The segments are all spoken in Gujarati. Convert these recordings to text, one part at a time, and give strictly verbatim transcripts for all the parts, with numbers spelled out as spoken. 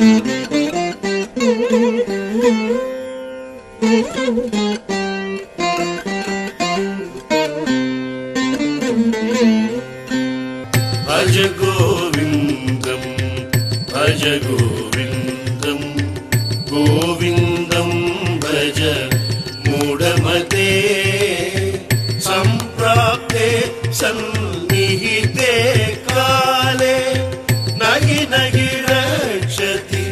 भज गोविंदम भज गोविंदम गोविंदम भज मूढ़मते संप्राप्ते सन्निहिते काले नहि नहि रक्षति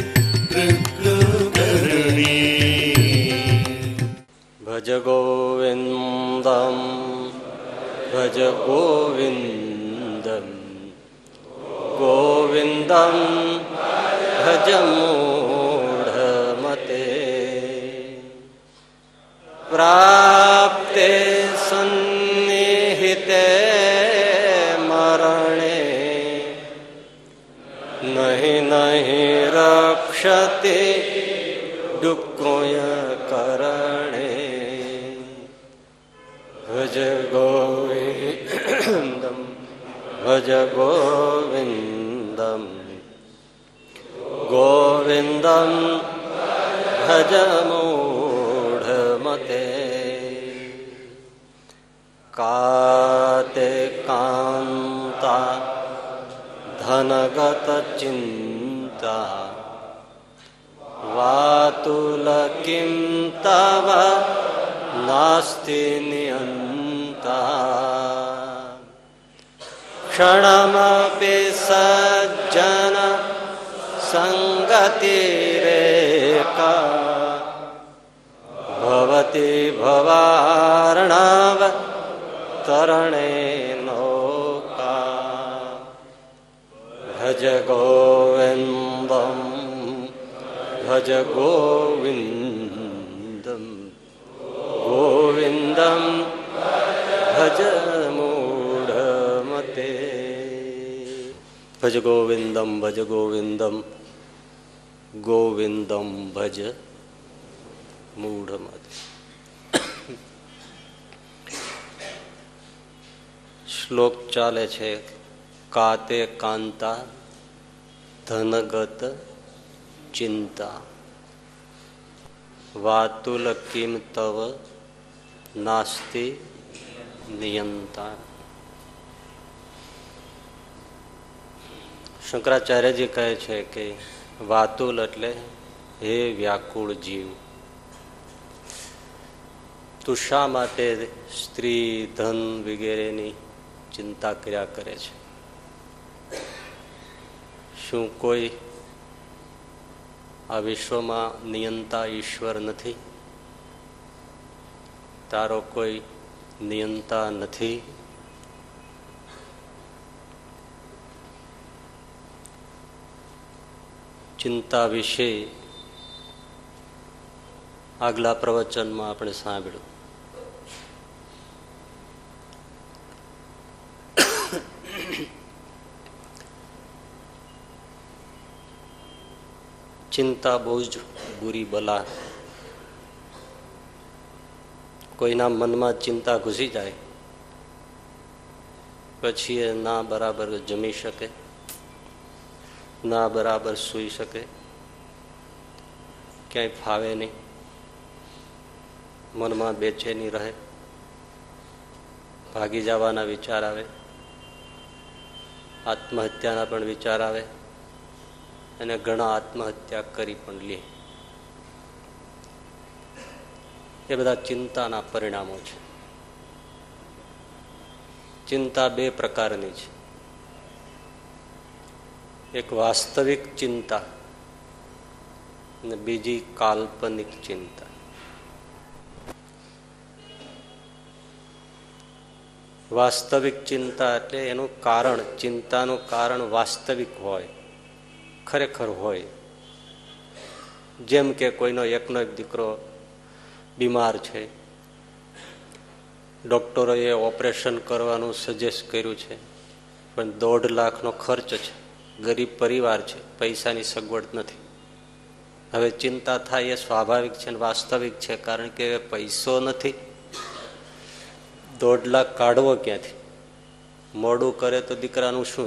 कृष्णकरणी भज गोविंदम भज गोविंदम गोविंदम भज मूढ़मते प्राप्ते सन्निहिते मरणे नहि नहि रक्षते दुःखोय करणे भज गोविंदम भज गोविंदम गोविंदम भज मूढ़मते काते कांता धनगत चिंता वातुल किं तव नास्ति नियंता क्षणमपि सज्जन संगतिरेका भवति भवार्णव तरणे नौका भज गोविंदम भज गोविंदम गोविंदम भज भज गोविंदम भज गोविंदम गोविंदम भज मूढ़मते। श्लोक चाले छे काते कांता धनगत चिंता वातुल किम तव नास्ति नियंता। शंकराचार्य जी कहे छे के वातुल एटले हे व्याकुल जीव तू शा माटे स्त्री धन वगैरेनी चिंता कर्या करे छे। शुं कोई आ विश्वमां नियंता ईश्वर नथी? तारो कोई नियंता नथी? चिंता विषे आगला प्रवचन में आपणे सांभळ्यु। चिंता बहुज बुरी बला। कोईना मन में चिंता घुसी जाए पछी ए ना बराबर जमी शके, ना बराबर सूई सके, कहीं फावे नहीं, मन में बेचैनी रहे, भागी जावाना विचार आवे, आत्महत्याना पण विचार आवे अने घणा आत्महत्या करी पण ले। ये बधा चिंताना परिणामो छे। चिंता बे प्रकारनी छे। एक वास्तविक चिंता ने बीजी काल्पनिक चिंता। वास्तविक चिंता एटले एनुं कारण, चिंतानुं कारण वास्तविक होय, खरेखर होय। जेम के कोईनो एकनो एक दीकरो बीमार छे, डॉक्टरोए ऑपरेशन करवानुं सजेस्ट कर्युं छे, पण दौड़ लाखनो खर्च छे, गरीब परिवार है, पैसा की सगवट नहीं। हवे चिंता थाय स्वाभाविक है, वास्तविक है, कारण के पैसो नहीं, दौड़ लाख काढ़व क्या थी? मोड़ू करे तो दीकरानु शू?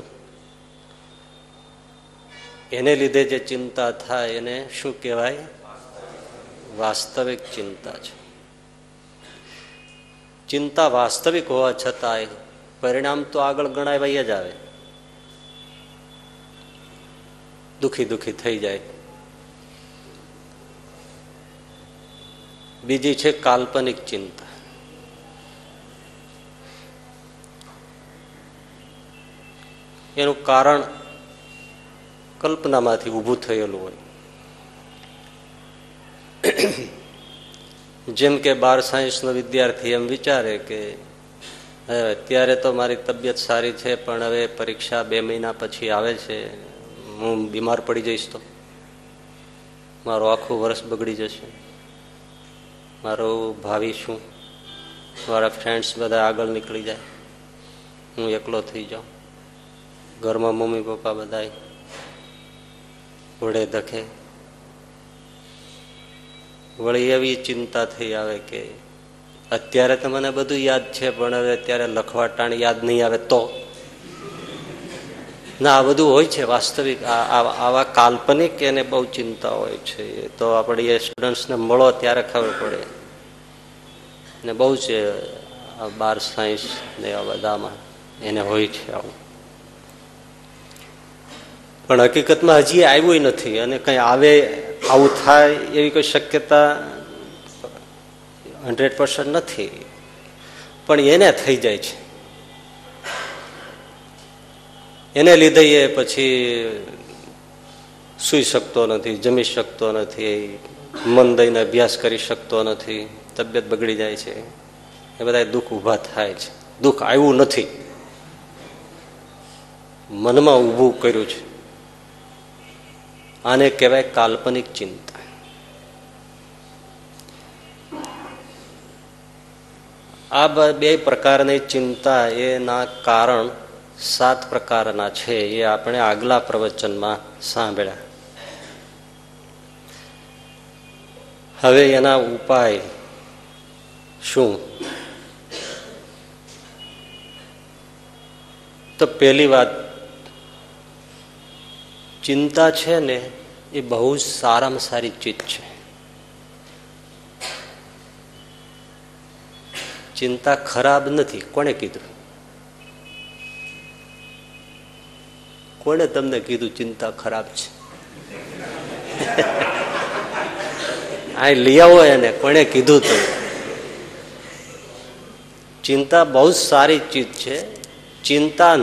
એને લીધે જે ચિંતા થાય એને શું કહેવાય? વાસ્તવિક ચિંતા છે. ચિંતા વાસ્તવિક હોવા છતાંય પરિણામ તો આગળ ગણાવાય જ આવે. દુઃખી દુઃખી થઈ જાય. બીજી છે કાલ્પનિક ચિંતા. એનું કારણ કલ્પનામાંથી ઊભું થયેલું હોય. જેમ કે બાર સાયન્સનો વિદ્યાર્થી એમ વિચારે કે અત્યારે તો મારી તબિયત સારી છે પણ હવે પરીક્ષા બે મહિના પછી આવે છે, હું બીમાર પડી જઈશ તો મારું આખું વર્ષ બગડી જશે, મારો ભાવિ શું, મારા ફ્રેન્ડ્સ બધા આગળ નીકળી જાય, હું એકલો થઈ જાઉં, ઘરમાં મમ્મી પપ્પા બધા ઘોડે ધકે. વળી એવી ચિંતા થઈ આવે કે અત્યારે તો મને બધું યાદ છે પણ હવે અત્યારે લખવા ટાણ યાદ નહીં આવે તો ના. આ બધું હોય છે વાસ્તવિક. આવા કાલ્પનિક એને બહુ ચિંતા હોય છે. તો આપણે એ સ્ટુડન્ટ્સને મળો ત્યારે ખબર પડે ને. બહુ છે બાર સાયન્સ ને આ બધામાં એને હોય છે આવું. પણ હકીકતમાં હજી આવ્યું નથી અને કંઈ આવે આવું થાય એવી કોઈ શક્યતા હંડ્રેડ પર્સન્ટ નથી, પણ એને થઈ જાય છે. એને લીધે એ પછી સૂઈ શકતો નથી, જમી શકતો નથી, મન દઈને અભ્યાસ કરી શકતો નથી, તબિયત બગડી જાય છે. એ બધા દુઃખ ઊભા થાય છે. દુઃખ આવ્યું નથી, મનમાં ઊભું કર્યું છે. આને કહેવાય કાલ્પનિક ચિંતા. આ બે પ્રકારની ચિંતા એના કારણ સાત પ્રકારના છે. એ આપણે આગલા પ્રવચનમાં સાંભળ્યા. હવે એના ઉપાય શું? તો પહેલી વાત, ચિંતા છે ને એ બહુ સારામાં સારી ચીજ છે. ચિંતા ખરાબ નથી. કોણે કીધું? કોણે તમને કીધું ચિંતા ખરાબ છે? આ લઈ આવો એને. કોણે કીધું તો? ચિંતા બહુ સારી ચીજ છે. ચિંતા ન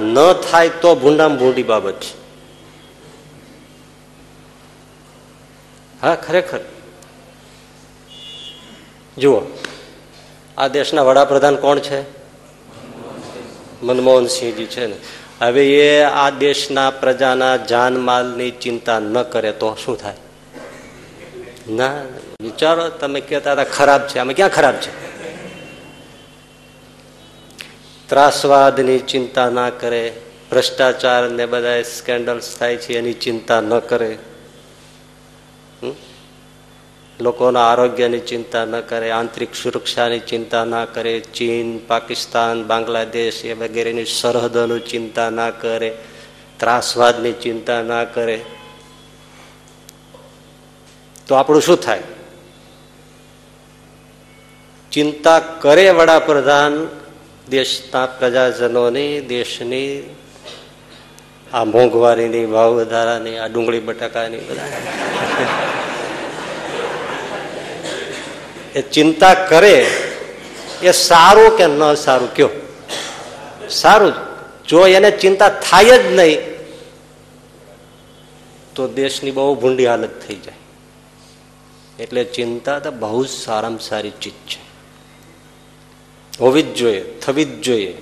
થાય તો ભૂંડામાં ભૂંડી બાબત છે. હા, ખરેખર. જુઓ, આ દેશના વડાપ્રધાન કોણ છે? મનમોહનસિંહજી છે ને. હવે એ આ દેશના પ્રજાના જાનમાલની ચિંતા ન કરે તો શું થાય? ના વિચારો. તમે કહેતા હતા ખરાબ છે. આમાં ક્યાં ખરાબ છે? ત્રાસવાદની ચિંતા ના કરે, ભ્રષ્ટાચાર ને બધા સ્કેન્ડલ્સ થાય છે એની ચિંતા ન કરે, લોકોના આરોગ્યની ચિંતા ન કરે, આંતરિક સુરક્ષાની ચિંતા ના કરે, ચીન, પાકિસ્તાન, બાંગ્લાદેશ એ વગેરેની સરહદોની ચિંતા ના કરે, ત્રાસવાદની ચિંતા ના કરે, તો આપણું શું થાય? ચિંતા કરે વડાપ્રધાન દેશના પ્રજાજનોની, દેશની આ મોંઘવારીની, ભાવ વધારાની, આ ડુંગળી બટાકાની બધા એ ચિંતા કરે. એ સારું કે ન સારું? કયો? સારું. જો એને ચિંતા થાય જ નહીં તો દેશની બહુ ભૂંડી હાલત થઈ જાય. એટલે ચિંતા તો બહુ જ સારામાં સારી ચીજ છે, હોવી જ જોઈએ, થવી જ જોઈએ.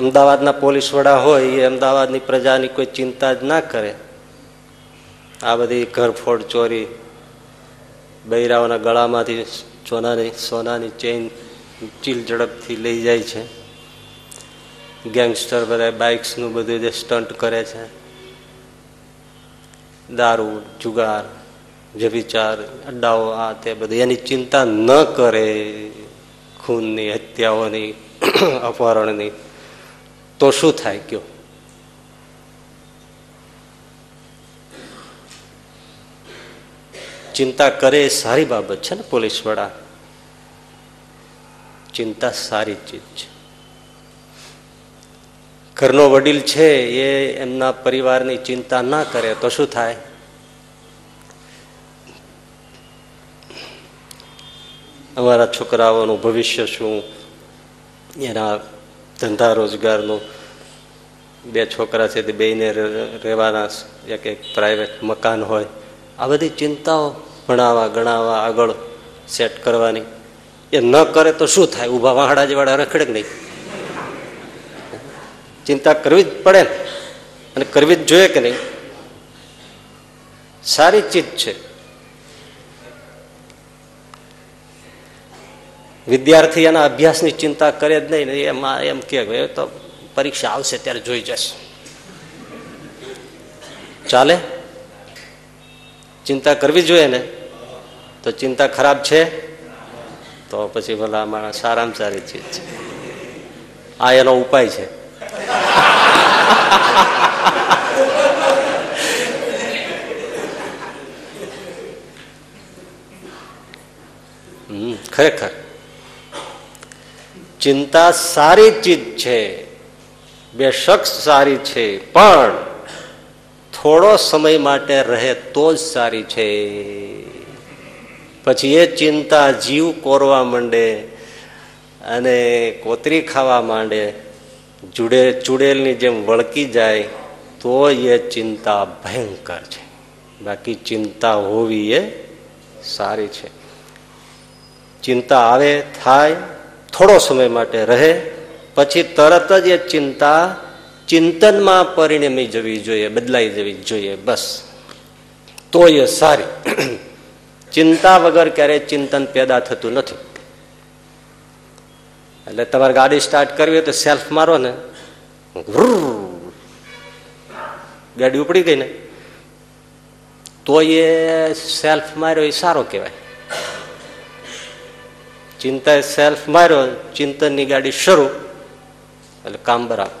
અમદાવાદના પોલીસ વડા હોય એ અમદાવાદની પ્રજાની કોઈ ચિંતા જ ના કરે. આ બધી ઘરફોડ, ચોરી, બૈરાઓના ગળામાંથી સોનાની સોનાની ચેઇન ચીલ ઝડપથી લઈ જાય છે, ગેંગસ્ટર બધા બાઇક્સનું બધું જે સ્ટન્ટ કરે છે, દારૂ, જુગાર, વ્યભિચાર, અડ્ડાઓ, આ તે બધું એની ચિંતા ન કરે. ખૂનની, હત્યાઓની, અપહરણની, તો શું થાય? કયો? ચિંતા કરે એ સારી બાબત છે ને, પોલીસ વડા ચિંતા સારી ચીજ છે. ઘરનો વડીલ છે એ એમના પરિવારની ચિંતા ના કરે તો શું થાય? અમારા છોકરાઓનું ભવિષ્ય શું, એના ધંધા રોજગારનું, બે છોકરા છે તે બેને રહેવાના એક એક પ્રાઇવેટ મકાન હોય, આ બધી ચિંતાઓ ભણાવવા ગણાવવા આગળ સેટ કરવાની, એ ન કરે તો શું થાય? ઊભા વાહડા જેવાળા રખડે કે નહીં? ચિંતા કરવી જ પડે ને, અને કરવી જ જોઈએ કે નહીં? સારી ચીજ છે. વિદ્યાર્થી એના અભ્યાસની ચિંતા કરે જ નહીં, એમાં એમ કે તો પરીક્ષા આવશે ત્યારે જોઈ જશે. ચાલે? ચિંતા કરવી જોઈએ ને. તો ચિંતા ખરાબ છે તો પછી ભલા મારા સારામાં સારી ચીજ છે. આ એનો ઉપાય છે. હમ ખરેખર ચિંતા સારી ચીજ છે, બે શખ્સ સારી છે, પણ થોડો સમય માટે રહે તો જ સારી છે. પછી એ ચિંતા જીવ કોરવા માંડે અને કોતરી ખાવા માંડે, જુડે ચુડેલની જેમ વળકી જાય તો એ ચિંતા ભયંકર છે. બાકી ચિંતા હોવી એ સારી છે. ચિંતા આવે થાય, થોડો સમય માટે રહે, પછી તરત જ એ ચિંતા ચિંતનમાં પરિણમી જવી જોઈએ, બદલાઈ જવી જોઈએ, બસ તો એ સારી. ચિંતા વગર ક્યારેય ચિંતન પેદા થતું નથી. એટલે તમારે ગાડી સ્ટાર્ટ કરવી હોય તો સેલ્ફ મારો ને, ગાડી ઉપડી ગઈ ને તો એ સેલ્ફ માર્યો એ સારો કહેવાય. ચિંતાએ સેલ્ફ માર્યો, ચિંતનની ગાડી શરૂ, એટલે કામ બરાબર.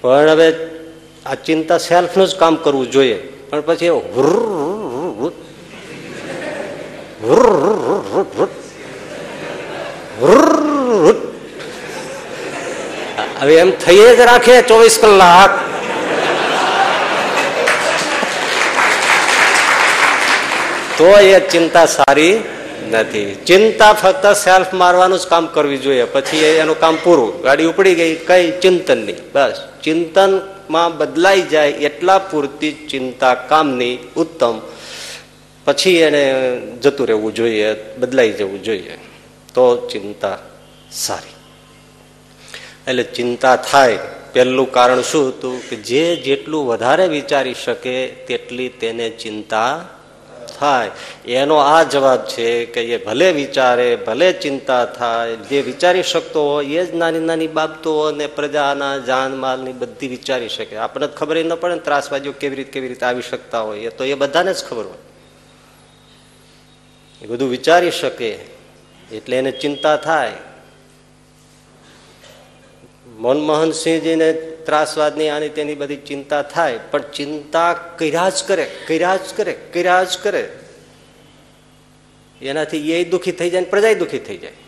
પણ હવે આ ચિંતા સેલ્ફનું જ કામ કરવું જોઈએ, પણ પછી એ હવે એમ થઈ જ રાખે ચોવીસ કલાક. તો એ ચિંતા સારી નથી. ચિંતા ફક્ત સેલ્ફ મારવાનું જ કામ કરવી જોઈએ, પછી એનું કામ પૂરું. ગાડી ઉપડી ગઈ કઈ ચિંતન ની, બસ ચિંતનમાં બદલાઈ જાય એટલા પૂરતી ચિંતા કામની ઉત્તમ. પછી એને જતું રહેવું જોઈએ, બદલાઈ જવું જોઈએ, તો ચિંતા સારી. એટલે ચિંતા થાય પહેલું કારણ શું હતું કે જે જેટલું વધારે વિચારી શકે તેટલી તેને ચિંતા થાય. એનો આ જવાબ છે કે એ ભલે વિચારે, ભલે ચિંતા થાય, જે વિચારી શકતો હોય એ જ નાની નાની બાબતો અને પ્રજાના જાનમાલની બધી વિચારી શકે. આપણને ખબર ન પડે ને ત્રાસવાદીઓ કેવી રીતે કેવી રીતે આવી શકતા હોય, એ તો એ બધાને જ ખબર હોય, એ બધું વિચારી શકે એટલે એને ચિંતા થાય. મનમોહન સિંહજીને ત્રાસવાદની આની તેની બધી ચિંતા થાય, પણ ચિંતા કર્યા જ કરે કર્યા જ કરે કર્યા જ કરે એનાથી એ દુઃખી થઈ જાય ને પ્રજા દુઃખી થઈ જાય.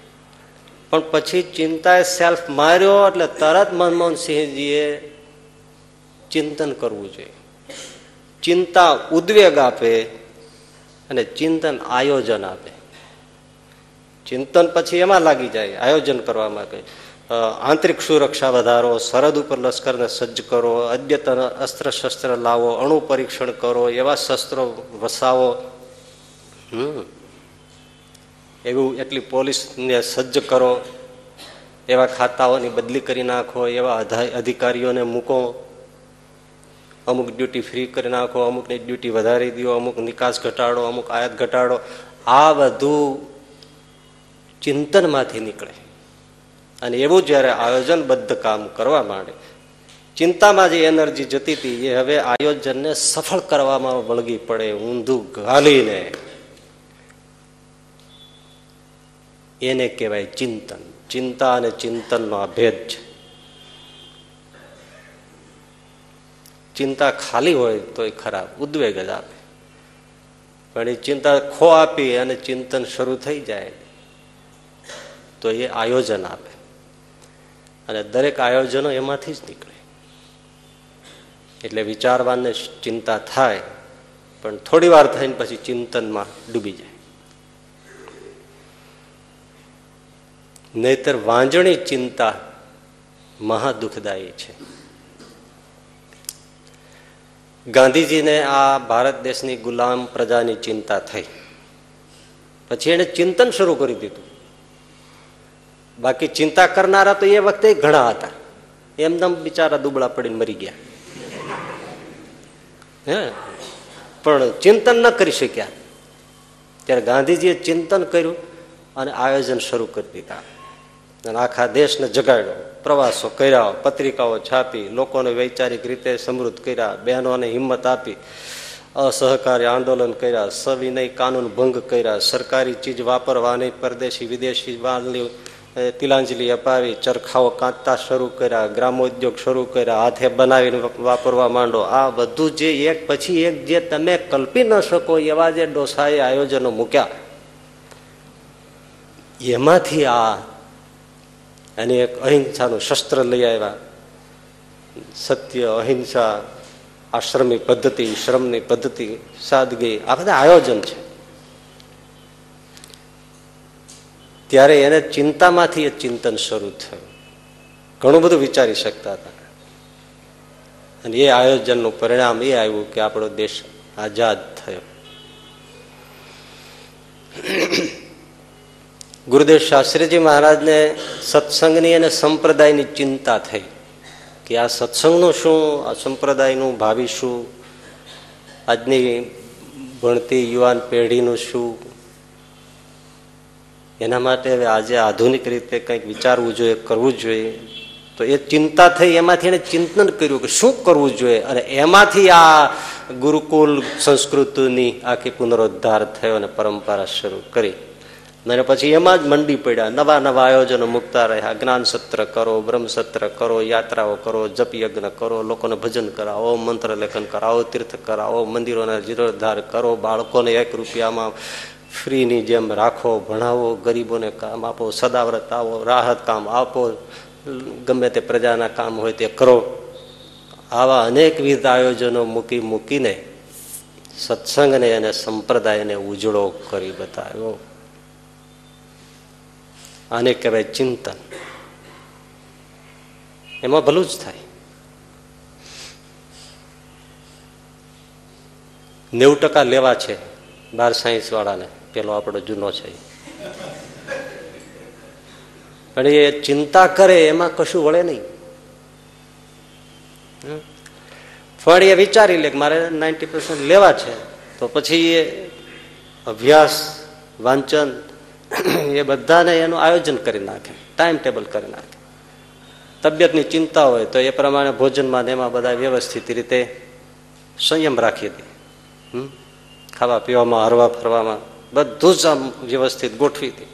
પણ પછી ચિંતાએ સેલ્ફ માર્યો એટલે તરત મનમોહન સિંહજીએ ચિંતન કરવું જોઈએ. ચિંતા ઉદ્વેગ આપે અને ચિંતન આયોજન આપે. ચિંતન પછી એમાં લાગી જાય, આયોજન કરવામાં કહે, આંતરિક સુરક્ષા વધારો, સરહદ ઉપર લશ્કરને સજ્જ કરો, અદ્યતન અસ્ત્ર શસ્ત્ર લાવો, અણુ પરીક્ષણ કરો, એવા શસ્ત્રો વસાવો, હમ એવું એટલી પોલીસને સજ્જ કરો, એવા ખાતાઓની બદલી કરી નાખો, એવા અધિકારીઓને મૂકો, અમુક ડ્યુટી ફ્રી કરી નાખો, અમુકની ડ્યુટી વધારી દો, અમુક નિકાસ ઘટાડો, અમુક આયાત ઘટાડો. આ બધું ચિંતનમાંથી નીકળે. અને એવું જ્યારે આયોજનબદ્ધ કામ કરવા માંડે, ચિંતામાં જે એનર્જી જતી હતી એ હવે આયોજનને સફળ કરવામાં વળગી પડે, ઊંધું ગાલીને. એને કહેવાય ચિંતન. ચિંતા અને ચિંતનનો આ ભેદ છે. ચિંતા ખાલી હોય તો એ ખરાબ, ઉદ્વેગ જ આપે. પણ એ ચિંતા ખો આપી અને ચિંતન શરૂ થઈ જાય તો એ આયોજન આપે, અને દરેક આયોજનો એમાંથી જ નીકળે. એટલે વિચારવાને ચિંતા થાય પણ થોડી વાર થઈને પછી ચિંતનમાં ડૂબી જાય. નહીતર વાંજણી ચિંતા મહાદુઃખદાયી છે. ગાંધીજીને આ ભારત દેશની ગુલામ પ્રજાની ચિંતા થઈ, પછી એને ચિંતન શરૂ કરી દીધું. બાકી ચિંતા કરનારા તો એ વખતે ઘણા હતા, એમનેમ બિચારા દુબળા પડીને મરી ગયા, હે, પણ ચિંતન ન કરી શક્યા. ત્યારે ગાંધીજીએ ચિંતન કર્યું અને આયોજન શરૂ કરી દીધા અને આખા દેશને જગાડ્યો. પ્રવાસો કર્યા, પત્રિકાઓ છાપી, લોકોને વૈચારિક રીતે સમૃદ્ધ કર્યા, બહેનોને હિંમત આપી, અસહકાર્ય આંદોલન કર્યા, સવિનય કાનૂન ભંગ કર્યા, સરકારી ચીજ વાપરવાની પરદેશી વિદેશી માલની તિલાંજલિ અપાવી, ચરખાઓ કાંતતા શરૂ કર્યા, ગ્રામોદ્યોગ શરૂ કર્યા, હાથે બનાવીને વાપરવા માંડો. આ બધું જે એક પછી એક જે તમે કલ્પી ન શકો એવા જે ડોસાએ આયોજનો મૂક્યા, એમાંથી આ અને એક અહિંસાનું શસ્ત્ર લઈ આવ્યા. સત્ય, અહિંસા, આશ્રમની પદ્ધતિ, શ્રમની પદ્ધતિ, સાદગી, આ બધા આયોજન છે. ત્યારે એને ચિંતામાંથી એ ચિંતન શરૂ થયું. ઘણું બધું વિચારી શકતા હતા અને એ આયોજનનું પરિણામ એ આવ્યું કે આપણો દેશ આઝાદ થયો. ગુરુદેવ શાસ્ત્રીજી મહારાજને સત્સંગની અને સંપ્રદાયની ચિંતા થઈ કે આ સત્સંગનું શું, આ સંપ્રદાયનું ભાવિ શું, આજની ભણતી યુવાન પેઢીનું શું. એના માટે હવે આજે આધુનિક રીતે કંઈક વિચારવું જોઈએ, કરવું જોઈએ. તો એ ચિંતા થઈ, એમાંથી એને ચિંતન કર્યું કે શું કરવું જોઈએ, અને એમાંથી આ ગુરુકુલ સંસ્કૃતિની આખી પુનરોદ્ધાર થયો અને પરંપરા શરૂ કરી. અને પછી એમાં જ મંડી પડ્યા, નવા નવા આયોજનો મૂકતા રહ્યા. જ્ઞાન સત્ર કરો, બ્રહ્મ સત્ર કરો, યાત્રાઓ કરો, જપ યજ્ઞ કરો, લોકોને ભજન કરાવો, મંત્ર લેખન કરાવો, તીર્થ કરાવો, મંદિરોના જીર્ણોદ્ધાર કરો, બાળકોને એક રૂપિયામાં ફ્રીની જેમ રાખો, ભણાવો, ગરીબોને કામ આપો, સદાવ્રત આવો, રાહત કામ આપો, ગમે તે પ્રજાના કામ હોય તે કરો. આવા અનેકવિધ આયોજનો મૂકી મૂકીને સત્સંગને અને સંપ્રદાયને ઉજળો કરી બતાવ્યો. આને કહેવાય ચિંતન. એમાં ભલું જ થાય. નેવું ટકા લેવા છે બાર સાયન્સ વાળાને, પેલો આપણો જૂનો છે. પણ એ ચિંતા કરે એમાં કશું વળે નહીં. પણ એ વિચારી લે કે મારે નાઇન્ટી પર્સન્ટ લેવા છે, તો પછી એ અભ્યાસ, વાંચન એ બધાને એનું આયોજન કરી નાખે, ટાઈમ ટેબલ કરી નાખે. તબિયતની ચિંતા હોય તો એ પ્રમાણે ભોજનમાં ને એમાં બધા વ્યવસ્થિત રીતે સંયમ રાખી દે. ખાવા પીવામાં, હરવા ફરવામાં બધું જ આમ વ્યવસ્થિત ગોઠવી દે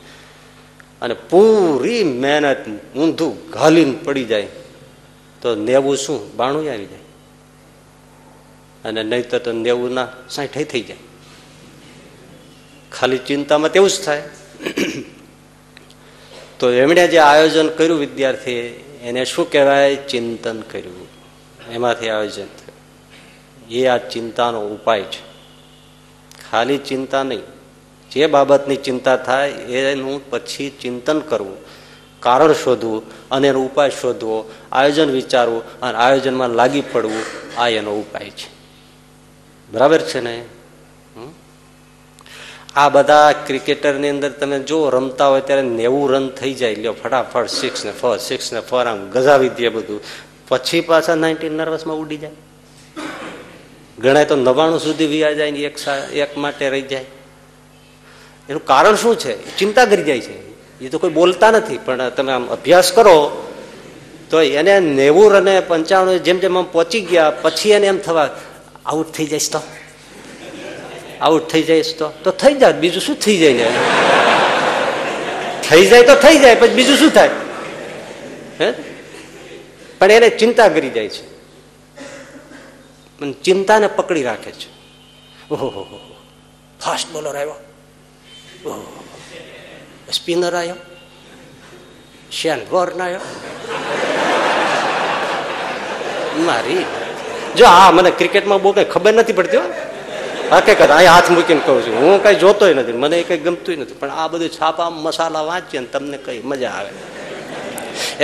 અને પૂરી મહેનત ઊંધું ઘાલીને પડી જાય તો નેવું શું બાણું આવી જાય, અને નહીં તો નેવું ના સાઠ થઈ જાય. ખાલી ચિંતામાં તેવું જ થાય. તો એમણે જે આયોજન કર્યું વિદ્યાર્થીએ એને શું કહેવાય? ચિંતન કર્યું. એમાંથી આયોજન થયું. એ આ ચિંતાનો ઉપાય છે. ખાલી ચિંતા નહીં, જે બાબતની ચિંતા થાય એનું પછી ચિંતન કરવું, કારણ શોધવું અને એનો ઉપાય શોધવો, આયોજન વિચારવું અને આયોજનમાં લાગી પડવું, આ એનો ઉપાય છે. બરાબર છે ને? આ બધા ક્રિકેટરની અંદર તમે જો રમતા હોય ત્યારે નેવું રન થઈ જાય, લ્યો ફટાફટ સિક્સ ને ફોર, સિક્સ ને ફોર, આમ ગજાવી દે બધું. પછી પાછા નાઇન્ટી નર્વસમાં ઉડી જાય, ગણાય તો નવાણું સુધી વીઆ જાય ને એક એક માટે રહી જાય. એનું કારણ શું છે? ચિંતા કરી જાય છે. એ તો કોઈ બોલતા નથી, પણ તમે આમ અભ્યાસ કરો તો એને નેવું રને પંચાણું જેમ જેમ આમ પહોંચી ગયા પછી એને એમ થવા, આઉટ થઈ જાય તો આઉટ થઈ જઈશ તો તો થઈ જાય, બીજું શું થઈ જાય ને, થઈ જાય તો થઈ જાય, પછી બીજું શું થાય? હે? પણ એને ચિંતા કરી જાય છે, ચિંતાને પકડી રાખે છે. ઓહો, फास्ट बॉलर आयो, स्पिनर आयो, शेन वार्न आयो। मारी जो आ मैंने क्रिकेट में बहु कई खबर नहीं पड़ती हकीकत अँ हाथ मूकीने कहू छू हूँ कई जोत नहीं मैंने कई गमत नहीं आ बधु छापा मसाला वाँची तमने कई मजा आए।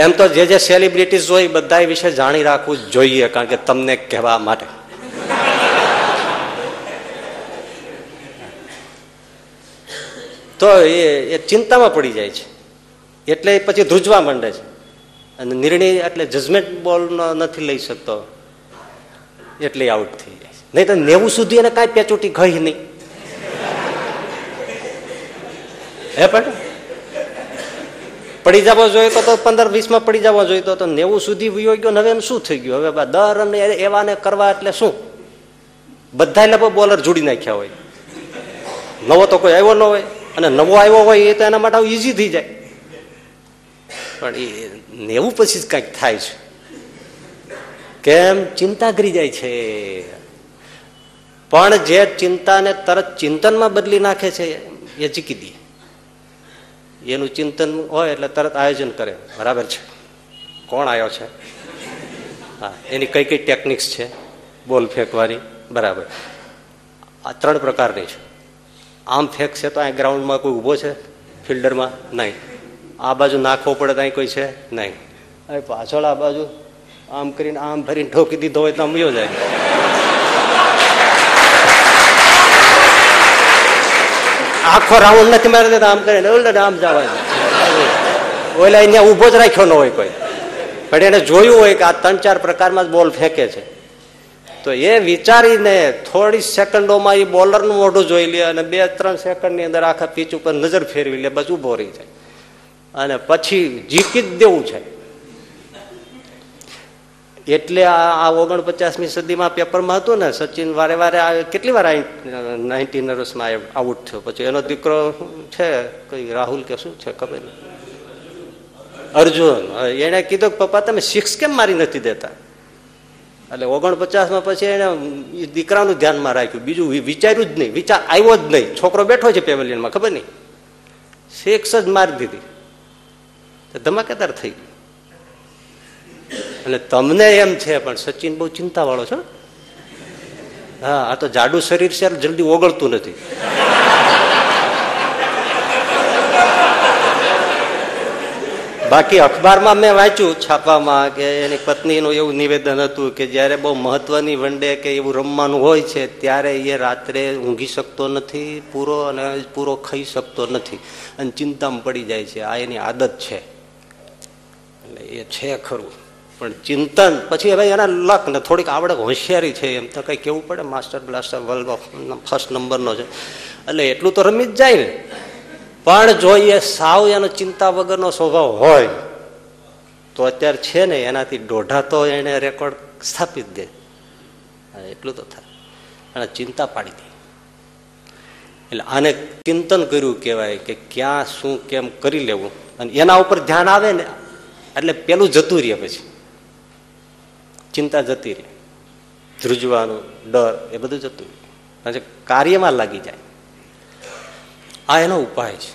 एम तो जे जे सेलिब्रिटीज हो बधाय विषे जाणी राखवू जोईए कारण के तमने कहेवा माटे। तो ये चिंता में पड़ी जाए एटले पछी धूजवा मांडे छे निर्णय एटले जजमेंट बॉल नथी लई शकतो एटले आउट थी जाए नहीं तो नेवु सुधी एने काई पेचूटी गई नहीं हे पण पड़ी जावो जोईए तो पंदर वीस में पड़ी जावो जोईए तो नेवु सुधी वयो गयो हवे शुं थई गयुं हवे डर अने एवाने करवा एटले शुं बधाय लबो बॉलर जोडी नाख्या होय नवो तो कोई आव्यो न होय अने नवो आव्यो होय ए तो एना माटे ईजी थी जाए पण ए नेवु पछी ज कांईक थाय छे केम चिंता करी जाय छे पण जे चिंता ने तरत चिंतन में बदली नाखे छे ए चीकी दे एनु चिंतन होय एटले तरत आयोजन करे बराबर छे कोण आयो छे हाँ एनी कई कई टेक्निक्स छे बॉल फेंकवानी बराबर आ त्रण प्रकारनी छे आम फेंकशे तो आ ग्राउंड में कोई ऊभो छे फील्डर में नहीं आ बाजू नाखो पड़े ताई कोई छे नहीं अरे पाछळ आ बाजू आम करीने आम भरीने ठोकी दीधो होय तो मयो जाय आखो राउंड नथी मारे तो आम करीने ओले आम जावा ओले અહીંયા ઊભો જ રાખ્યો ન હોય કોઈ પણ એને જોયું હોય કે આ ત્રણ ચાર પ્રકારમાં જ બોલ ફેંકે છે તો એ વિચારીને થોડી સેકન્ડોમાં એ બોલરનું મોઢું જોઈ લે અને બે ત્રણ સેકન્ડની અંદર આખા પીચ ઉપર નજર ફેરવી લે બસ ઊભો રહી જાય અને પછી જીતી જ દેવું છે। એટલે આ ઓગણપચાસમી સદીમાં પેપરમાં હતું ને સચિન વારે વારે કેટલી વાર નાઇન્ટીનર્સમાં આઉટ થયો પછી એનો દીકરો છે કઈ રાહુલ કે શું છે ખબર નહીં અર્જુન એને કીધું કે પપ્પા તમે સિક્સ કેમ મારી નથી દેતા એટલે ઓગણપચાસમાં પછી એને દીકરાનું ધ્યાનમાં રાખ્યું બીજું વિચાર્યું જ નહીં વિચાર આવ્યો જ નહીં છોકરો બેઠો છે પેવેલિયનમાં ખબર નહીં સિક્સ જ મારી દીધી ધમાકેદાર થઈ ગયું અને તમને એમ છે પણ સચિન બહુ ચિંતા વાળો છે હા આ તો જાડું શરીર છે જલ્દી ઓગળતું નથી બાકી અખબારમાં મેં વાંચ્યું છાપામાં કે એની પત્નીનું એવું નિવેદન હતું કે જયારે બહુ મહત્વની વનડે કે એવું રમવાનું હોય છે ત્યારે એ રાત્રે ઊંઘી શકતો નથી પૂરો અને પૂરો ખાઈ શકતો નથી અને ચિંતામાં પડી જાય છે આ એની આદત છે એટલે એ છે ખરું પણ ચિંતન પછી હવે એના લક ને થોડીક આવડત હોશિયારી છે એમ તો કંઈ કહેવું પડે માસ્ટર બ્લાસ્ટર વર્લ્ડ ફર્સ્ટ નંબરનો છે એટલે એટલું તો રમી જ જાય ને પણ જો એ સાવ એનો ચિંતા વગરનો સ્વભાવ હોય તો અત્યારે છે ને એનાથી દોઢા તો એને રેકોર્ડ સ્થાપિત દે એટલું તો થાય એને ચિંતા પાડી દે એટલે આને ચિંતન કર્યું કહેવાય કે ક્યાં શું કેમ કરી લેવું અને એના ઉપર ધ્યાન આવે ને એટલે પેલું જતું રહે પછી ચિંતા જતી રહે ધ્રુજવાનું ડર એ બધું જતું રહે કાર્યમાં લાગી જાય આ એનો ઉપાય છે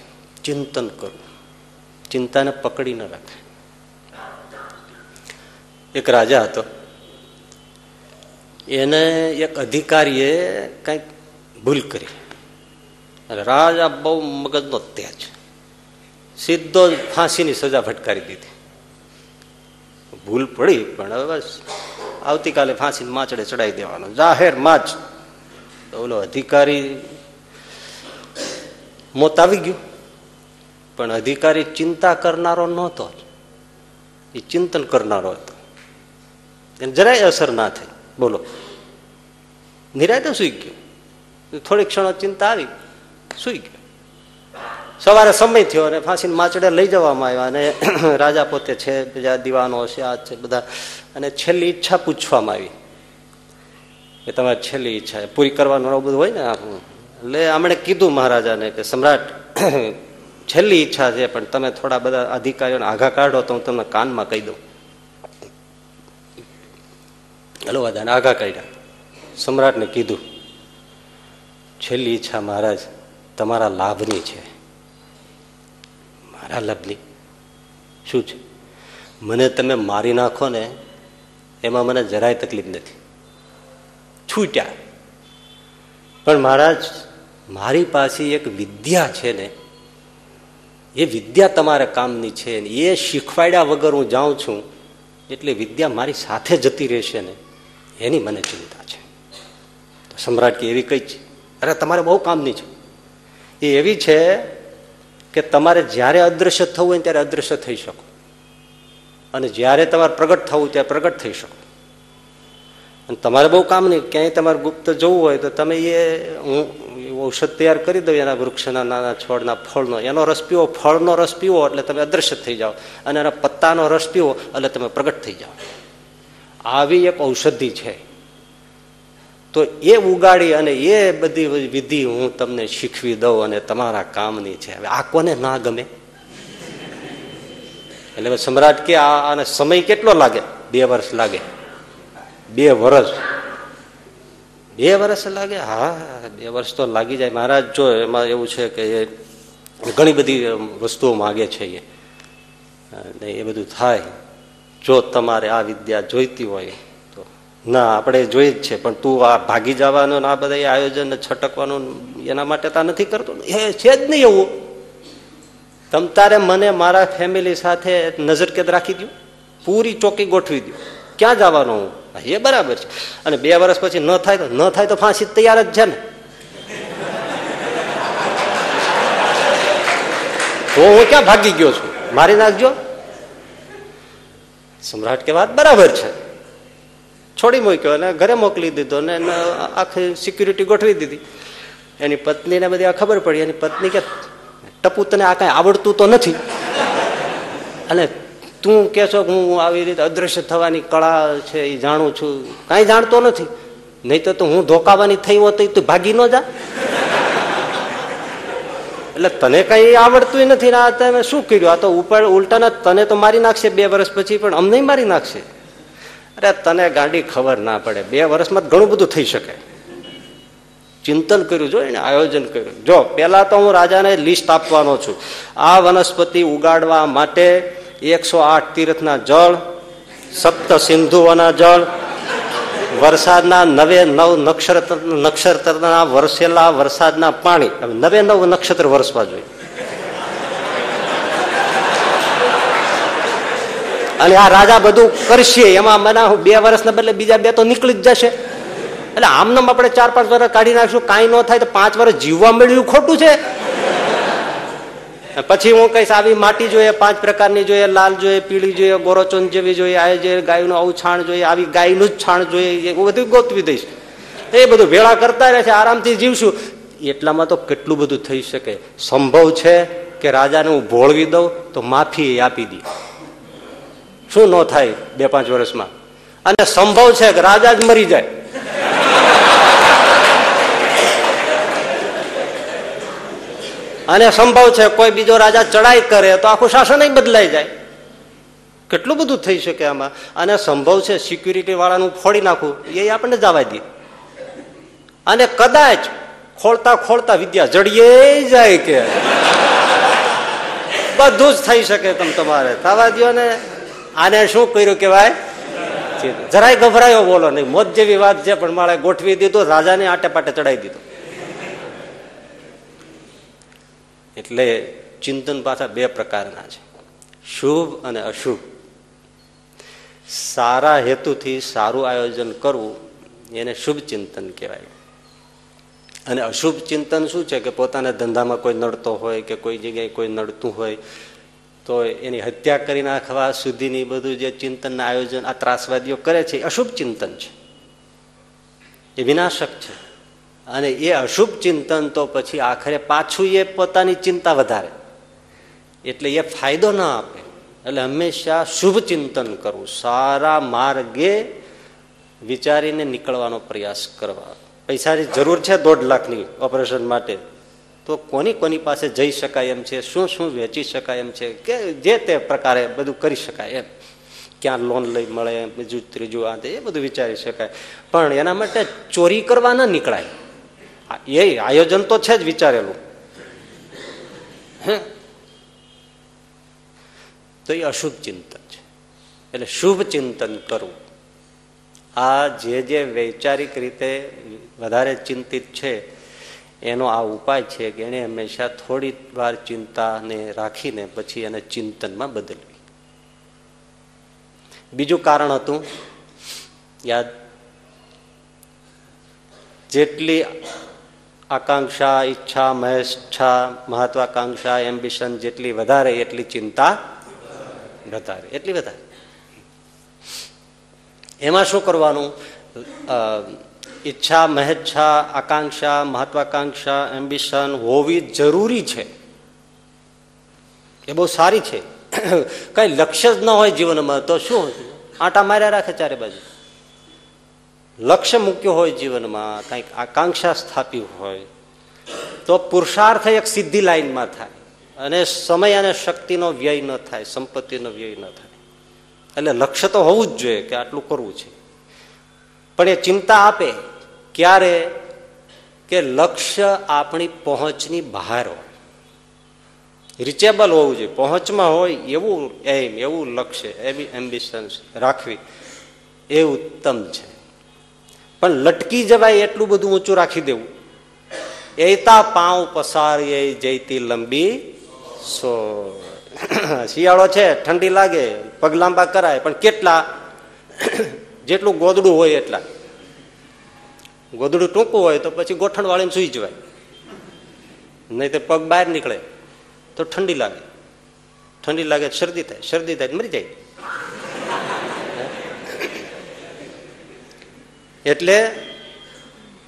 ચિંતન કરવું ચિંતાને પકડી ન રાખે। એક રાજા હતો એને એક અધિકારીએ કંઈક ભૂલ કરી અને રાજા બહુ મગજનો તેજ સીધો જ ફાંસીની સજા ફટકારી દીધી ભૂલ પડી પણ હવે બસ આવતીકાલે ફાંસીને માચડે ચડાવી દેવાનો જાહેર માચ ઓલો અધિકારી મોત આવી ગયું પણ અધિકારી ચિંતા કરનારો નહોતો એ ચિંતન કરનારો હતો એને જરાય અસર ના થઈ બોલો નિરાંતે સૂઈ ગયો થોડી ક્ષણો ચિંતા આવી સૂઈ ગયો સવારે સમય થયો અને ફાંસીને માચડે લઈ જવામાં આવ્યા અને રાજા પોતે છે બીજા દીવાનો છે આ છે બધા અને છેલ્લી ઈચ્છા પૂછવામાં આવી કે તમારી છેલ્લી ઈચ્છા પૂરી કરવાનું બધું હોય ને એટલે આમણે કીધું મહારાજાને કે સમ્રાટ છેલ્લી ઈચ્છા છે પણ તમે થોડા બધા અધિકારીઓને આઘા કાઢો તો હું તમને કાનમાં કહી દઉં હલો બધાને આઘા કાઢ્યા સમ્રાટને કીધું છેલ્લી ઈચ્છા મહારાજ તમારા લાભની છે, મારા લાભની શું છે? મને તમે મારી નાખો ને એમાં મને જરાય તકલીફ નથી, છૂટ્યા. પણ મહારાજ મારી પાસે એક વિદ્યા છે ને, એ વિદ્યા તમારા કામની છે ને, એ શીખવાડ્યા વગર હું જાઉં છું એટલે વિદ્યા મારી સાથે જતી રહેશે ને, એની મને ચિંતા છે. તો સમ્રાટ કે એવી કઈ છે? અરે તમારે બહુ કામની છે. એ એવી છે કે તમારે જ્યારે અદ્રશ્ય થવું હોય ત્યારે અદ્રશ્ય થઈ શકો, અને જ્યારે તમારે પ્રગટ થવું ત્યારે પ્રગટ થઈ શકો. અને તમારે બહુ કામ નહીં, ક્યાંય તમારે ગુપ્ત જવું હોય તો તમે એ હું ઔષધ તૈયાર કરી દઉં, એના વૃક્ષના નાના છોડના ફળનો એનો રસ પીવો, ફળનો રસ પીવો એટલે તમે અદ્રશ્ય થઈ જાઓ, અને એના પત્તાનો રસ પીવો એટલે તમે પ્રગટ થઈ જાઓ. આવી એક ઔષધિ છે. તો એ ઉગાડી અને એ બધી વિધિ હું તમને શીખવી દઉં અને તમારા કામની છે. હવે આ કોને ના ગમે? એટલે સમ્રાટ કે આને સમય કેટલો લાગે? બે વર્ષ લાગે. બે વર્ષ બે વર્ષ લાગે? હા, બે વર્ષ તો લાગી જાય મહારાજ. જો એમાં એવું છે કે એ ઘણી બધી વસ્તુઓ માગે છે એ, અને એ બધું થાય. જો તમારે આ વિદ્યા જોઈતી હોય તો ના, આપણે જોઈ જ છે, પણ તું આ ભાગી જવાનું ને આ બધા આયોજન છટકવાનું એના માટે તો નથી કરતો, એ છે જ નહીં એવું. તમ તારે મને મારા ફેમિલી સાથે નજરકેદ રાખી દઉં, પૂરી ચોકી ગોઠવી દઉં, ક્યાં જવાનું હું, એ બરાબર છે. અને બે વર્ષ પછી ન થાય તો ન થાય તો ફાંસી તૈયાર જ છે ને, તો હું ક્યાં ભાગી ગયો છું, મારી નાખજો. સમ્રાટ કે વાત બરાબર છે, છોડી મૂક્યો અને ઘરે મોકલી દીધો ને આખી સિક્યુરિટી ગોઠવી દીધી. એની પત્નીને બધી આ ખબર પડી. એની પત્ની કે ટપુ તને આ કાંઈ આવડતું તો નથી, અને તું કહે છો કે હું આવી રીતે અદ્રશ્ય થવાની કળા છે એ જાણું છું, કાંઈ જાણતો નથી. નહીં તો હું ધોકાવાની થઈ હોત તો ભાગી ન જા, એટલે તને કઈ આવડતું નથી ને આ તમે શું કર્યું, આ તો ઉપર ઉલટાના તને તો મારી નાખશે બે વર્ષ પછી, પણ અમને મારી નાખશે. અરે તને ગાંડી ખબર ના પડે, બે વર્ષમાં ઘણું બધું થઈ શકે. ચિંતન કર્યું, જો એને આયોજન કર્યું. જો પેલા તો હું રાજાને લિસ્ટ આપવાનો છું, આ વનસ્પતિ ઉગાડવા માટે એકસો આઠ તીર્થના જળ, સપ્ત સિંધુઓના જળ, વરસાદના નવે નવ નક્ષત્ર નક્ષત્રના વરસેલા વરસાદના પાણી, નવે નવ નક્ષત્ર વરસવા જોઈએ, અને આ રાજા બધું કરશે. એમાં મને બે વર્ષના બદલે બીજા બે તો નીકળી જ જશે. એટલે આમને આપણે ચાર પાંચ વર્ષ કાઢી નાખશું, કાંઈ ન થાય તો પાંચ વર્ષ જીવવા મળ્યું ખોટું છે. પછી હું કહીશ આવી માટી જોઈએ, પાંચ પ્રકારની જોઈએ, લાલ જોઈએ, પીળી જોઈએ, ગોરોચોન જેવી જોઈએ, આ જે ગાયનું આવું છાણ જોઈએ, આવી ગાયનું જ છાણ જોઈએ, એવું બધું ગોતવી દઈશ. એ બધું ભેળા કરતા રહે છે, આરામથી જીવશું. એટલામાં તો કેટલું બધું થઈ શકે. સંભવ છે કે રાજાને હું ભોળવી દઉં તો માફી આપી દઈ, શું ન થાય બે પાંચ વર્ષમાં. અને સંભવ છે કે રાજા જ મરી જાય. અને સંભવ છે કોઈ બીજો રાજા ચડાઈ કરે તો આખું શાસન બદલાઈ જાય. કેટલું બધું થઈ શકે આમાં. અને સંભવ છે સિક્યુરિટી વાળાનું ફોડી નાખવું, એ આપણને જવા દે. અને કદાચ ખોલતા ખોલતા વિદ્યા જડીએ જાય કે બધું જ થઈ શકે. તમે તમારે થવા દો ને. આને શું કર્યું કહેવાય? જરાય ગભરાયો બોલો નહીં, મોત જેવી વાત છે, પણ મારે ગોઠવી દીધું, રાજાને આટે પાટે ચડાવી દીધું. એટલે ચિંતન પાછા બે પ્રકારના છે, શુભ અને અશુભ. સારા હેતુથી સારું આયોજન કરવું એને શુભ ચિંતન કહેવાય. અને અશુભ ચિંતન શું છે? કે પોતાના ધંધામાં કોઈ નડતો હોય કે કોઈ જગ્યાએ કોઈ નડતું હોય તો એની હત્યા કરી નાખવા સુધીની બધું જે ચિંતનના આયોજન આ ત્રાસવાદીઓ કરે છે એ અશુભ ચિંતન છે, એ વિનાશક છે. અને એ અશુભ ચિંતન તો પછી આખરે પાછું એ પોતાની ચિંતા વધારે, એટલે એ ફાયદો ના આપે. એટલે હંમેશા શુભ ચિંતન કરવું, સારા માર્ગે વિચારીને નીકળવાનો પ્રયાસ કરવા. પૈસાની જરૂર છે દોઢ લાખની ઓપરેશન માટે, તો કોની કોની પાસે જઈ શકાય એમ છે, શું શું વેચી શકાય એમ છે, કે જે તે પ્રકારે બધું કરી શકાય એમ, ક્યાં લોન લઈ મળે, બીજું ત્રીજું આ તે એ બધું વિચારી શકાય. પણ એના માટે ચોરી કરવા ના નીકળાય. એ આયોજન તો છે જ વિચારેલું, તો એ અશુભ ચિંતન છે. એટલે શુભ ચિંતન કરવું. આ જે જે વૈચારિક રીતે વધારે ચિંતિત છે એનો આ ઉપાય છે કે એને હંમેશા થોડી વાર ચિંતાને રાખીને પછી એને ચિંતનમાં બદલવી. બીજું કારણ હતું યાદ, જેટલી આકાંક્ષા, ઈચ્છા, મહેચ્છા, મહત્વાકાંક્ષા, એમ્બિશન જેટલી વધારે એટલી ચિંતા વધારે, એટલી વધારે. એમાં શું કરવાનું? ઈચ્છા, મહેચ્છા, આકાંક્ષા, મહત્વાકાંક્ષા, એમ્બિશન હોવી જરૂરી છે, એ બહુ સારી છે. કઈ લક્ષ્ય જ ન હોય જીવનમાં તો શું આંટા માર્યા રાખે ચારે બાજુ. લક્ષ્ય મૂક્યું હોય જીવનમાં, કંઈક આકાંક્ષા સ્થાપી હોય તો પુરુષાર્થ એક સીધી લાઈનમાં થાય અને સમય અને શક્તિનો વ્યય ન થાય, સંપત્તિનો વ્યય ન થાય. એટલે લક્ષ્ય તો હોવું જ જોઈએ કે આટલું કરવું છે, પણ એ ચિંતા આપે ક્યારે કે લક્ષ્ય આપણી પહોંચની બહાર હોય, રીચેબલ હોવું જોઈએ, પહોંચમાં હોય એવું એમ, એવું લક્ષ્ય, એવી એમ્બિશન રાખવી એ ઉત્તમ છે. પણ લટકી જવાય એટલું બધું ઊંચું રાખી દેવું. એતા પાઉ પસારીએ જઈતી લંબી સો. શિયાળો છે, ઠંડી લાગે, પગ લાંબા કરાય, પણ કેટલા? જેટલું ગોદડું હોય એટલા. ગોદડું ટૂંકું હોય તો પછી ગોઠણ વાળીને સૂઈ જવાય, નહીં તો પગ બહાર નીકળે તો ઠંડી લાગે, ઠંડી લાગે શરદી થાય, શરદી થાય મરી જાય. એટલે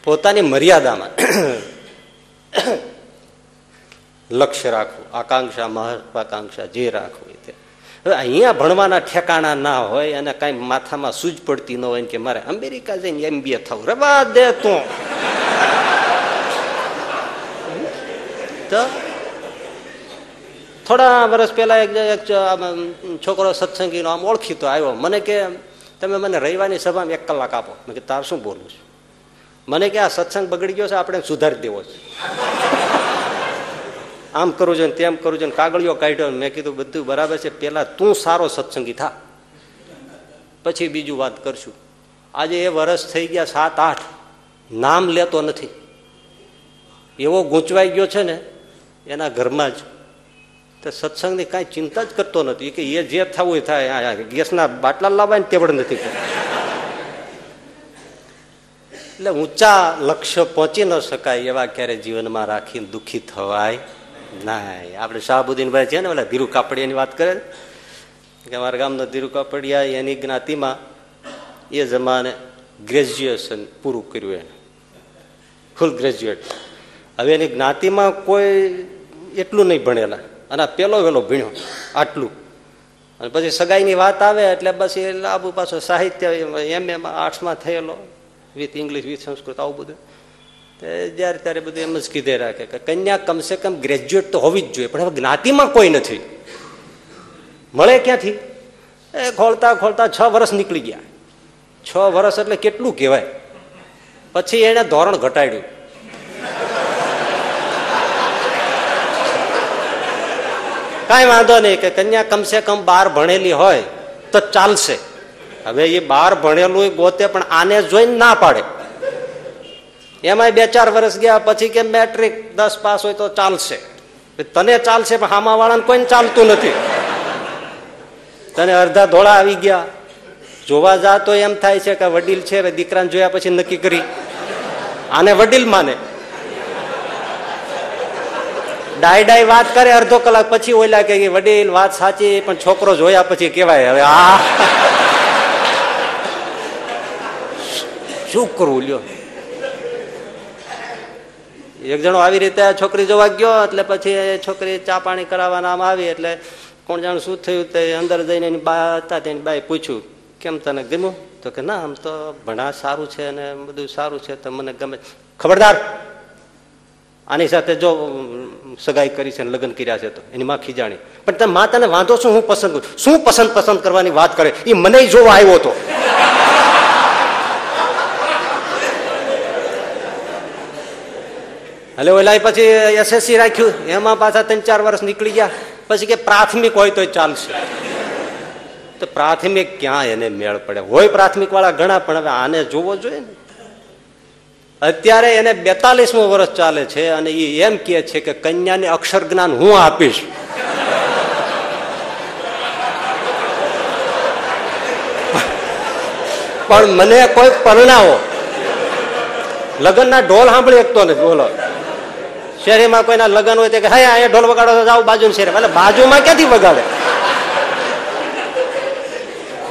પોતાની મર્યાદામાં લક્ષ્ય રાખવું, આકાંક્ષા, મહત્વાકાંક્ષા જે રાખવું. હવે અહીંયા ભણવાના ઠેકાણા ના હોય અને કાંઈ માથામાં સૂઝ પડતી ન હોય કે મારે અમેરિકા જઈને એમબીએ થવું, રવા દે તું. તો થોડા વર્ષ પહેલા એક છોકરો સત્સંગીનો આમ ઓળખીતો આવ્યો, મને કે તમે મને રવિવારની સભામાં એક કલાક આપો. મેં કે તાર શું બોલું છું? મને કે આ સત્સંગ બગડી ગયો છે, આપણે સુધારી દેવો છે, આમ કરવું જોઈએ, તેમ કરવું જોઈએ, કાગળિયો કાઢ્યો. મેં કીધું બધું બરાબર છે, પેલા તું સારો સત્સંગી થા, પછી બીજું વાત કરશું. આજે એ વરસ થઈ ગયા સાત આઠ, નામ લેતો નથી, એવો ગૂંચવાઈ ગયો છે ને એના ઘરમાં જ. તો સત્સંગની કાંઈ ચિંતા જ કરતો નથી કે એ જે થવું એ થાય, ગેસના બાટલા લાવવા ને તેવડ નથી કરતો. એટલે ઊંચા લક્ષ્ય પહોંચી ન શકાય એવા ક્યારે જીવનમાં રાખીને દુઃખી થવાય ના. આપણે શાહબુદ્દીનભાઈ છે ને, ઓલા ધીરુ કાપડિયાની વાત કરે કે અમારા ગામના ધીરુ કાપડિયા, એની જ્ઞાતિમાં એ જમાને ગ્રેજ્યુએશન પૂરું કર્યું, એને ફૂલ ગ્રેજ્યુએટ. હવે એની જ્ઞાતિમાં કોઈ એટલું નહીં ભણેલા અને પેલો વેલો ભીણ્યો આટલું, અને પછી સગાઈની વાત આવે એટલે બસ એ લાબુ પાછો સાહિત્ય, એમ એમાં આર્ટ્સમાં થયેલો, વિથ ઇંગ્લિશ, વિથ સંસ્કૃત, આવું બધું જ્યારે ત્યારે બધું એમ જ કીધે રાખે કે કન્યા કમસે કમ ગ્રેજ્યુએટ તો હોવી જ જોઈએ, પણ હવે જ્ઞાતિમાં કોઈ નથી, મળે ક્યાંથી? એ ખોલતા ખોલતા છ વર્ષ નીકળી ગયા. છ વર્ષ એટલે કેટલું કહેવાય? પછી એને ધોરણ ઘટાડ્યું. કઈ વાંધો નહીં કે કન્યા કમસે કમ બાર ભણેલી હોય તો ચાલશે. હવે એ બાર ભણેલું ગોતે, પણ આને જોઈને ના પાડે. એમાં બે ચાર વર્ષ ગયા પછી કે મેટ્રિક દસ પાસ હોય તો ચાલશે. તને ચાલશે પણ હામા વાળાને કોઈને ચાલતું નથી. તને અડધા ધોળા આવી ગયા, જોવા જા તો એમ થાય છે કે વડીલ છે, દીકરાને જોયા પછી નક્કી કરી આને વડીલ માને. ડાય ડાય વાત કરે અડધો કલાક પછી ઓલા કે વડીલ વાત સાચી, પણ છોકરો જોયા પછી કેવાય. હવે આ શું કરવું લ્યો? એક જણો આવી રીતે છોકરી જોવા ગયો, એટલે પછી છોકરી ચા પાણી કરાવવા નામ આવી, એટલે કોણ જાણ શું થયું, તે અંદર જઈને એની બા હતા, તેની બાએ પૂછ્યું કેમ તને ગમ્યું? તો કે ના, આમ તો ભણા સારું છે અને બધું સારું છે તો મને ગમે. ખબરદાર, આની સાથે જો સગાઈ કરી છે, લગ્ન કર્યા છે તો એની માં ખીજાણી. પણ તમે મા, તને વાંધો શું? હું પસંદ કરું. શું પસંદ પસંદ કરવાની વાત કરે? એ મને જોવા આવ્યો હતો. એટલે ઓલા પછી એસએસસી રાખ્યું, એમાં પાછા ત્રણ ચાર વર્ષ નીકળી ગયા, પછી કે પ્રાથમિક હોય તો ચાલશે. તો પ્રાથમિક ક્યાં એને મેળ પડે, હોય પ્રાથમિક વાળા ઘણા પણ હવે આને જોવો જોઈએ ને. અત્યારે એને બેતાલીસમું વર્ષ ચાલે છે અને એ એમ કહે છે કે કન્યાને અક્ષર જ્ઞાન હું આપીશ. પણ મને કોઈ પરણાવો, લગ્નના ઢોલ સાંભળી શકતો નથી. બોલો, શેરીમાં કોઈના લગ્ન હોય તો કે હા અહીંયા ઢોલ વગાડો તો જાવ બાજુ શેરી, એટલે બાજુમાં ક્યાંથી વગાડે?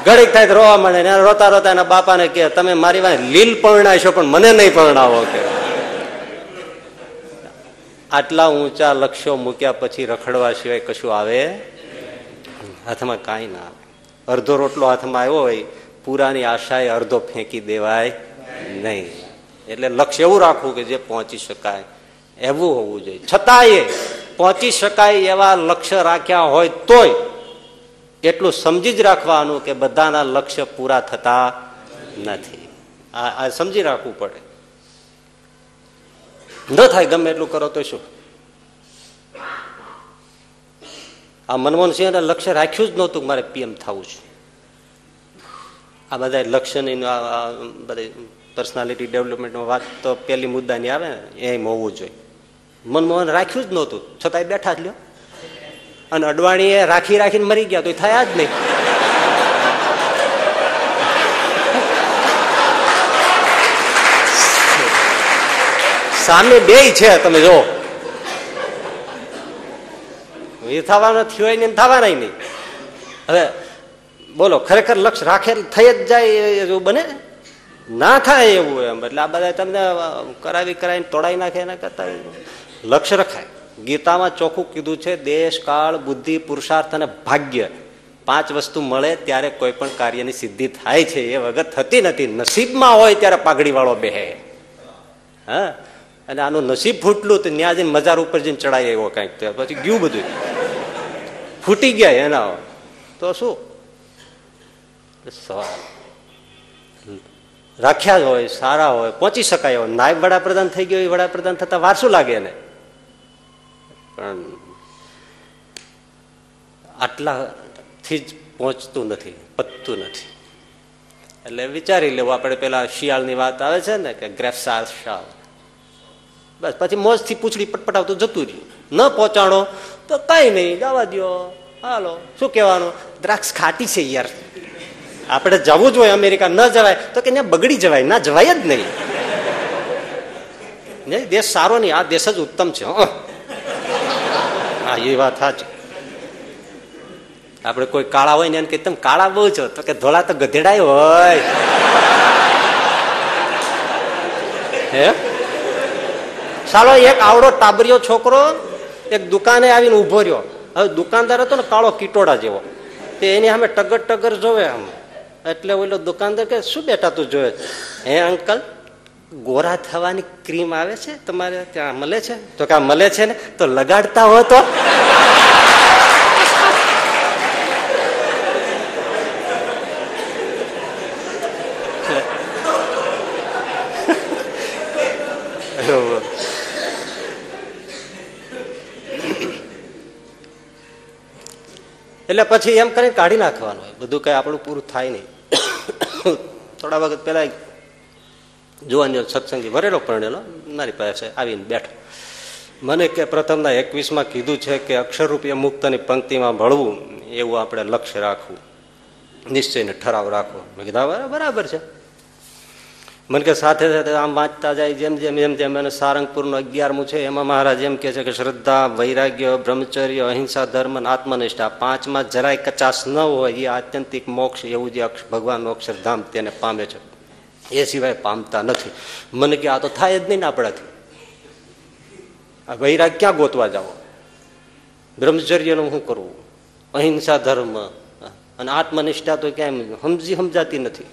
ઘડીક થાય રોવા મળે ને રોતા રોતા એના બાપાને કે તમે મારી વાંહે લીલ પરણાવશો પણ મને નહીં પરણાવો. કે આટલા ઊંચા લક્ષ્યો મૂક્યા પછી રખડવા સિવાય કશું આવે, હાથમાં કાંઈ ના આવે. અડધો રોટલો હાથમાં આવ્યો હોય, પૂરાની આશાએ અડધો ફેંકી દેવાય નહીં. એટલે લક્ષ્ય એવું રાખવું કે જે પહોંચી શકાય એવું હોવું જોઈએ. છતાંય પહોંચી શકાય એવા લક્ષ્ય રાખ્યા હોય તોય એટલું સમજી જ રાખવાનું કે બધાના લક્ષ્ય પૂરા થતા નથી. આ સમજી રાખવું પડે. ન થાય ગમે એટલું કરો તો શું? આ મનમોહન સિંહને લક્ષ્ય રાખ્યું જ નહોતું મારે પીએમ થવું છે. આ બધા લક્ષ્યની બધી પર્સનાલિટી ડેવલપમેન્ટમાં વાત તો પહેલી મુદ્દાની આવે ને એમ હોવું જોઈએ. મનમોહન રાખ્યું જ નહોતું છતાંય બેઠા જ લ્યો. અને અડવાણી એ રાખી રાખીને મરી ગયા તો થયા જ નહીં. સામે બે છે, તમે જો એ થવાનો થયો નહીં, થવાના નહીં. હવે બોલો, ખરેખર લક્ષ્ય રાખે થઈ જ જાય એવું બને ના થાય એવું એમ. એટલે આ બધા તમને કરાવી કરાવીને તોડાઈ નાખે એના કરતા લક્ષ્ય રખાય. ગીતામાં ચોખ્ખું કીધું છે, દેશ, કાળ, બુદ્ધિ, પુરુષાર્થ અને ભાગ્ય પાંચ વસ્તુ મળે ત્યારે કોઈ પણ કાર્યની સિદ્ધિ થાય છે. એ વગર થતી નથી. નસીબમાં હોય ત્યારે પાઘડી વાળો બેહે. હા, અને આનું નસીબ ફૂટલું તો ત્યાં જઈને મજાર ઉપર જઈને ચડાય એવો કંઈક, પછી ગયું બધું ફૂટી ગયા એના. તો શું સવાલ રાખ્યા હોય, સારા હોય, પહોંચી શકાય હોય. નાયબ વડાપ્રધાન થઈ ગયો, વડાપ્રધાન થતા વાર શું લાગે એને? પણ આટલાથી જ પહોંચતું નથી, પતતું નથી. એટલે વિચારી લેવું. આપણે પેલા શિયાળની વાત આવે છે ને કે ગ્રેફસાર શાળ, બસ પછી મોજથી પૂછડી પટપટાવતું જતું રહ્યું. ન પહોંચાડો તો કઈ નહીં, જવા દો, હાલો. શું કહેવાનું? દ્રાક્ષ ખાટી છે યાર, આપણે જવું જ હોય અમેરિકા. ન જવાય તો કે બગડી જવાય, ના જવાય જ નહીં. દેશ સારો નહીં, આ દેશ જ ઉત્તમ છે. હ, એ વાત સાચી. આપડે કોઈ કાળા હોય ને એને કે તમે કાળા બહુ છો, તો કે ધોળા તો ગધેડાય હોય. હે સાલો, એક આવડો ટાબરિયો છોકરો એક દુકાને આવીને ઉભો રહ્યો. હવે દુકાનદાર હતો ને કાળો કિટોડા જેવો, તે એની સામે ટગર ટગર જોવે આમ. એટલે ઓલો દુકાનદાર કે શું બેટા તું જોવે? હે અંકલ, ગોરા થવાની ક્રીમ આવે છે તમારે ત્યાં મળે છે? તો કે મળે છે ને, તો લગાડતા હો તો. એટલે પછી એમ કરીને કાઢી નાખવાનું હોય બધું, કઈ આપણું પૂરું થાય નહીં. થોડા વખત પેલા જુવાનીઓ સત્સંગી ભરેલો પરણેલો મારી પાસે આવીને બેઠો. મને કે પ્રથમના એકવીસમાં કીધું છે કે અક્ષરરૂપે મુક્તની પંક્તિમાં ભળવું, એવું આપણે લક્ષ્ય રાખવું, નિશ્ચયને ઠરાવ રાખવો. મેં કીધા બરાબર છે. મને કે સાથે સાથે આમ વાંચતા જાય, જેમ જેમ જેમ જેમ એને સારંગપુરનું અગિયારમું છે એમાં મહારાજ એમ કહે છે કે શ્રદ્ધા, વૈરાગ્ય, બ્રહ્મચર્ય, અહિંસા, ધર્મ અને આત્મનિષ્ઠા, પાંચમાં જરાય કચાશ ન હોય એ આત્યંતિક મોક્ષ, એવું જે ભગવાનનું અક્ષરધામ તેને પામે છે, એ સિવાય પામતા નથી. મને કે આ તો થાય જ નહીં ને આપણાથી. આ વૈરાગ ક્યાં ગોતવા જાઓ? બ્રહ્મચર્યનું શું કરવું? અહિંસા, ધર્મ અને આત્મનિષ્ઠા તો ક્યાંય સમજી સમજાતી નથી.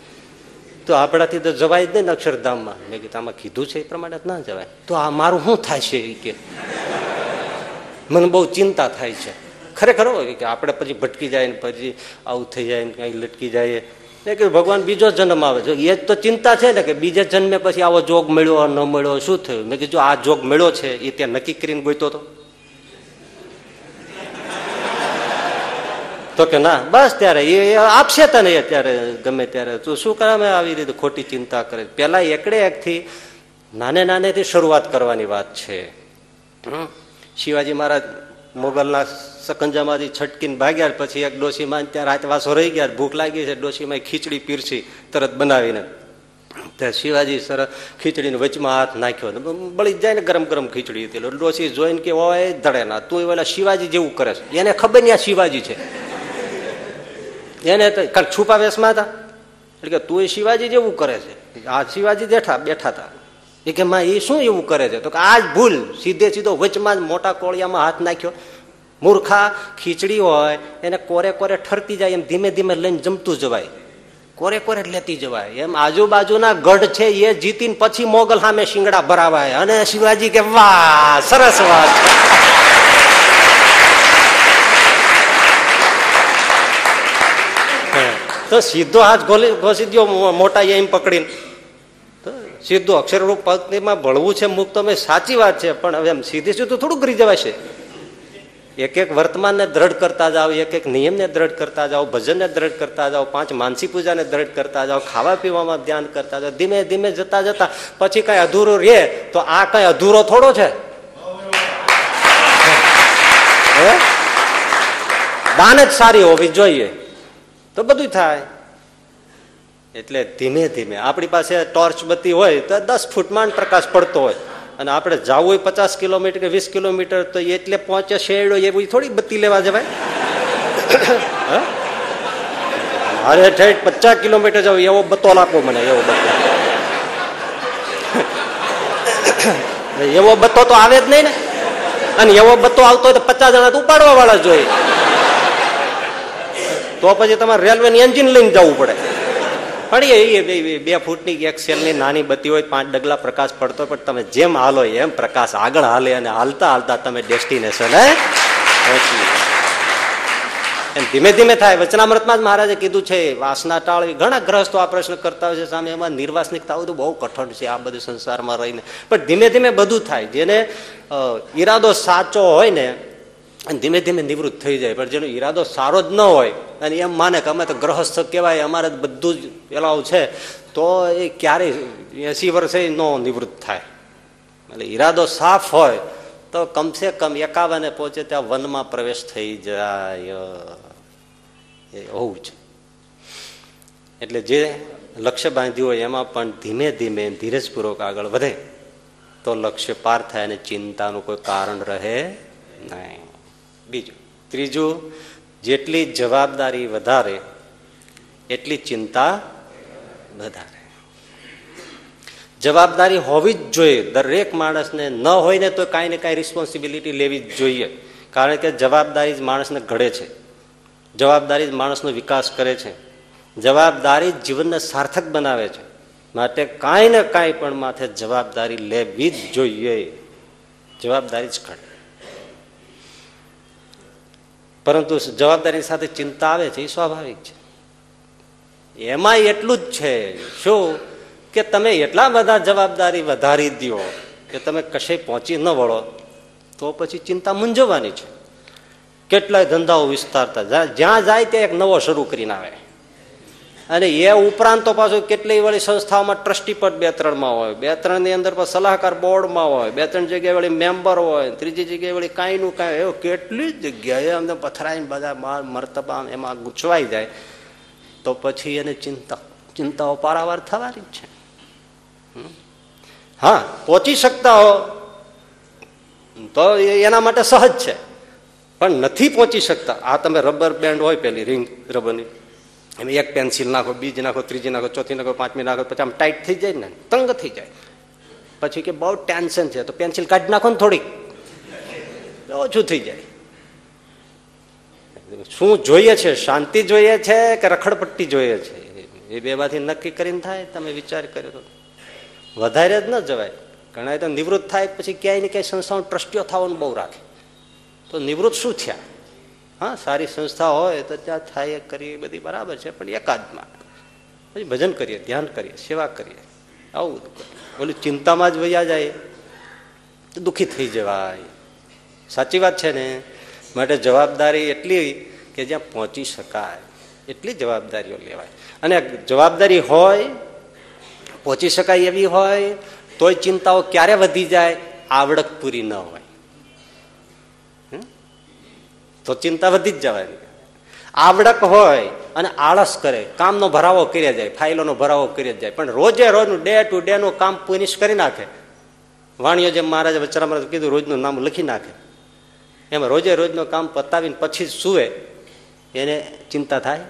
તો આપણાથી તો જવાય જ નહીં ને અક્ષરધામમાં. મેં કીધું આમાં કીધું છે એ પ્રમાણે ના જવાય. તો આ મારું શું થાય છે? એ કે મને બહુ ચિંતા થાય છે. ખરેખર હોય કે આપણે પછી ભટકી જાય ને પછી આવું થઈ જાય ને કંઈ લટકી જાય. મેં કીધું ભગવાન બીજો જન્મ આવે છે, એ તો ચિંતા છે ને કે બીજે જન્મે પછી આવો જોગ મળ્યો ન મળ્યો શું થયું. મેં કીધું આ જોગ મળ્યો છે એ ત્યાં નક્કી કરીને ગોઈતો હતો તો કે ના બસ ત્યારે એ આપશે તને એ ત્યારે ગમે ત્યારે તું શું કરે. મેં આવી રીતે ખોટી ચિંતા કરે. પેલા એકડે એકથી નાને નાનેથી શરૂઆત કરવાની વાત છે. શિવાજી મહારાજ મોગલના સકંજામાંથી છટકીને ભાગ્યા પછી એક ડોશીમાં ત્યાં રાત વાસો રહી ગયા, ભૂખ લાગી છે, ડોશીમાં ખીચડી પીરસી તરત બનાવીને. ત્યાં શિવાજી સરસ ખીચડીને વચમાં હાથ નાખ્યો, બળી જાય ને ગરમ ગરમ ખીચડી હતી. ડોશી જોઈને કે ઓય ધડે ના તું એવા શિવાજી જેવું કરે છે, એને ખબર નહીં આ શિવાજી છે, એને કાંઈક છુપા વેશમાં હતા એટલે કે તું એ શિવાજી જેવું કરે છે. આ શિવાજી બેઠા બેઠા હતા એ કે માં એ શું એવું કરે છે તો કે આ જ ભૂલ, સીધે સીધો વચમાં જ મોટા કોળિયામાં હાથ નાખ્યો. મૂર્ખા, ખીચડી હોય એને કોરે કોરે ઠરતી જાય એમ ધીમે ધીમે લઈને જમતું જવાય, કોરે કોરે લેતી જવાય એમ. આજુબાજુના ગઢ છે એ જીતીને પછી મોગલ સામે શિંગડા ભરાવાય અને શિવાજી કે વાહ સરસ વાત. તો સીધો હાથ ગોલી ઘોસી દો મોટા એમ પકડીને, સીધું અક્ષરરૂપ પત્નીમાં ભળવું છે મુક્ત અમે સાચી વાત છે, પણ હવે એમ સીધી સીધું થોડું કરી જવાશે. એક એક વર્તમાનને દ્રઢ કરતા જાઓ, એક એક નિયમને દ્રઢ કરતા જાઓ, ભજનને દ્રઢ કરતા જાઓ, પાંચ માનસી પૂજાને દ્રઢ કરતા જાઓ, ખાવા પીવામાં ધ્યાન કરતા જાઓ. ધીમે ધીમે જતા જતા પછી કાંઈ અધૂરું રહે તો આ કાંઈ અધૂરો થોડો છે. દાન જ સારી હોવી જોઈએ તો બધું થાય. એટલે ધીમે ધીમે આપણી પાસે ટોર્ચ બત્તી હોય તો દસ ફૂટમાં પ્રકાશ પડતો હોય અને આપણે જવું હોય પચાસ કિલોમીટર કે વીસ કિલોમીટર તો એટલે પહોંચે શેરડો એવી થોડી બત્તી લેવા જવાય. અરે ઠેઠ પચાસ કિલોમીટર જાવ એવો બતોલ આપો મને, એવો બતો એવો બતો તો આવે જ નહીં ને. અને એવો બતો આવતો હોય તો પચાસ જણા તો ઉપાડવા વાળા જોઈએ, તો પછી તમારે રેલવેની એન્જિન લઈને જવું પડે. પણ બે ફૂટની એક સેલની નાની બત્તી હોય, પાંચ ડગલા પ્રકાશ પડતો, પણ તમે જેમ હાલો એમ પ્રકાશ આગળ હાલે અને હાલતા હાલતા તમે ડેસ્ટિનેશન એમ ધીમે ધીમે થાય. વચનામૃતમાં જ મહારાજે કીધું છે વાસના ટાળવી. ઘણા ગ્રહસ્થો આ પ્રશ્ન કરતા હોય છે, સામે એમાં નિર્વાસનિકતા હોય તો બહુ કઠણ છે આ બધું સંસારમાં રહીને. પણ ધીમે ધીમે બધું થાય. જેને ઈરાદો સાચો હોય ને અને ધીમે ધીમે નિવૃત્ત થઈ જાય. પણ જેનો ઈરાદો સારો જ ન હોય અને એમ માને કે અમે તો ગ્રહસ્થ કહેવાય, અમારે બધું જ પેલાઓ છે, તો એ ક્યારેય એસી વર્ષે ન નિવૃત્ત થાય. એટલે ઈરાદો સાફ હોય તો કમસે કમ એકાવને પહોંચે ત્યાં વનમાં પ્રવેશ થઈ જાય એ હોવું છે. એટલે જે લક્ષ્ય બાંધ્યું હોય એમાં પણ ધીમે ધીમે ધીરજપૂર્વક આગળ વધે તો લક્ષ્ય પાર થાય અને ચિંતાનું કોઈ કારણ રહે નહીં. બીજું ત્રીજું, જેટલી જવાબદારી વધારે એટલી ચિંતા વધારે. જવાબદારી હોવી જ જોઈએ દરેક માણસને, ન હોય ને તો કાંઈ ને કાંઈ રિસ્પોન્સિબિલિટી લેવી જ જોઈએ. કારણ કે જવાબદારી જ માણસને ઘડે છે, જવાબદારી જ માણસનો વિકાસ કરે છે, જવાબદારી જ જીવનને સાર્થક બનાવે છે. માટે કાંઈ ને કાંઈ પણ માથે જવાબદારી લેવી જ જોઈએ, જવાબદારી જ ઘડે. પરંતુ જવાબદારી સાથે ચિંતા આવે છે એ સ્વાભાવિક છે. એમાં એટલું જ છે શું કે તમે એટલા બધા જવાબદારી વધારી દો કે તમે કશે પહોંચી ન વળો તો પછી ચિંતા મૂંઝવવાની છે. કેટલાય ધંધાઓ વિસ્તારતા જ્યાં જાય ત્યાં એક નવો શરૂ કરીને આવે. અને એ ઉપરાંત તો પાછું કેટલીય વાળી સંસ્થાઓમાં ટ્રસ્ટી પદ બે ત્રણમાં હોય, બે ત્રણની અંદર પણ સલાહકાર બોર્ડમાં હોય, બે ત્રણ જગ્યાએ વાળી મેમ્બર હોય, ત્રીજી જગ્યાએ વાળી કાંઈનું કાંઈ એવું કેટલી જગ્યાએ અમને પથરાઈને બધા માલ મરતબા એમાં ગૂંચવાઈ જાય તો પછી એને ચિંતા ચિંતાઓ પારાવાર થવાની છે. હા, પહોંચી શકતા હો તો એના માટે સહજ છે, પણ નથી પહોંચી શકતા. આ તમે રબર બેન્ડ હોય પેલી રિંગ રબરની, એમ એક પેન્સિલ નાખો, બીજ નાખો, ત્રીજી નાખો, ચોથી નાખો, પાંચમી નાખો, પછી આમ ટાઈટ થઈ જાય ને તંગ થઈ જાય. પછી કે બહુ ટેન્શન છે તો પેન્સિલ કાઢી નાખો ને થોડીક, ઓછું થઈ જાય. શું જોઈએ છે? શાંતિ જોઈએ છે કે રખડપટ્ટી જોઈએ છે? એ બેમાંથી નક્કી કરીને થાય. તમે વિચાર કર્યો તો વધારે જ ન જવાય. ઘણા તો નિવૃત્ત થાય પછી ક્યાંય ને ક્યાંય સંસ્થાઓનો ટ્રસ્ટીઓ થવાનું બહુ રાખે. તો નિવૃત્ત શું થયા? હા, સારી સંસ્થા હોય તો ત્યાં થાય, કરી બધી બરાબર છે, પણ એકાદમાં પછી ભજન કરીએ, ધ્યાન કરીએ, સેવા કરીએ, આવું બધું. ઓલું ચિંતામાં જ વયા જાય તો દુઃખી થઈ જવાય. સાચી વાત છે ને. માટે જવાબદારી એટલી કે જ્યાં પહોંચી શકાય એટલી જવાબદારીઓ લેવાય, અને જવાબદારી હોય, પહોંચી શકાય એવી હોય, તોય ચિંતાઓ ક્યારે વધી જાય? આવડત પૂરી ન હોય તો ચિંતા વધી જ જવાની. આવડત હોય અને આળસ કરે, કામનો ભરાવો કરી જાય, ફાઇલોનો ભરાવો કરી જાય, પણ રોજે રોજનું ડે ટુ ડે નું કામ ફિનિશ કરી નાખે. વાણિયો જેમ મહારાજ વચરામાં કીધું, રોજનું નામ લખી નાખે, એમાં રોજે રોજનું કામ પતાવીને પછી સૂવે, એને ચિંતા થાય.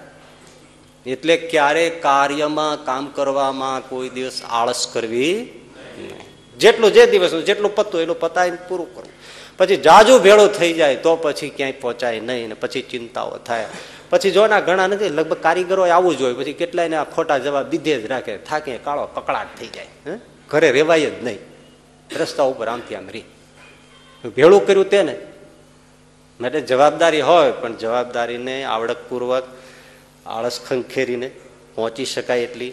એટલે ક્યારે કાર્યમાં, કામ કરવામાં કોઈ દિવસ આળસ કરવી નહીં. જેટલું જે દિવસનું જેટલું પતું એટલું પતાવીને પૂરું કરવું. પછી જાજુ ભેળું થઈ જાય તો પછી ક્યાંય પહોંચાય નહીં, ને પછી ચિંતાઓ થાય. પછી જો ના ઘણા નથી, લગભગ કારીગરોએ આવું જ હોય. પછી કેટલાયને આ ખોટા જવાબ દીધે જ રાખે, થાકે કાળો કકળાટ થઈ જાય, ઘરે રહેવાય જ નહીં, રસ્તા ઉપર આમથી આમ રી ભેળું કર્યું તેને. માટે જવાબદારી હોય, પણ જવાબદારીને આવડતપૂર્વક, આળસ ખંખેરીને, પહોંચી શકાય એટલી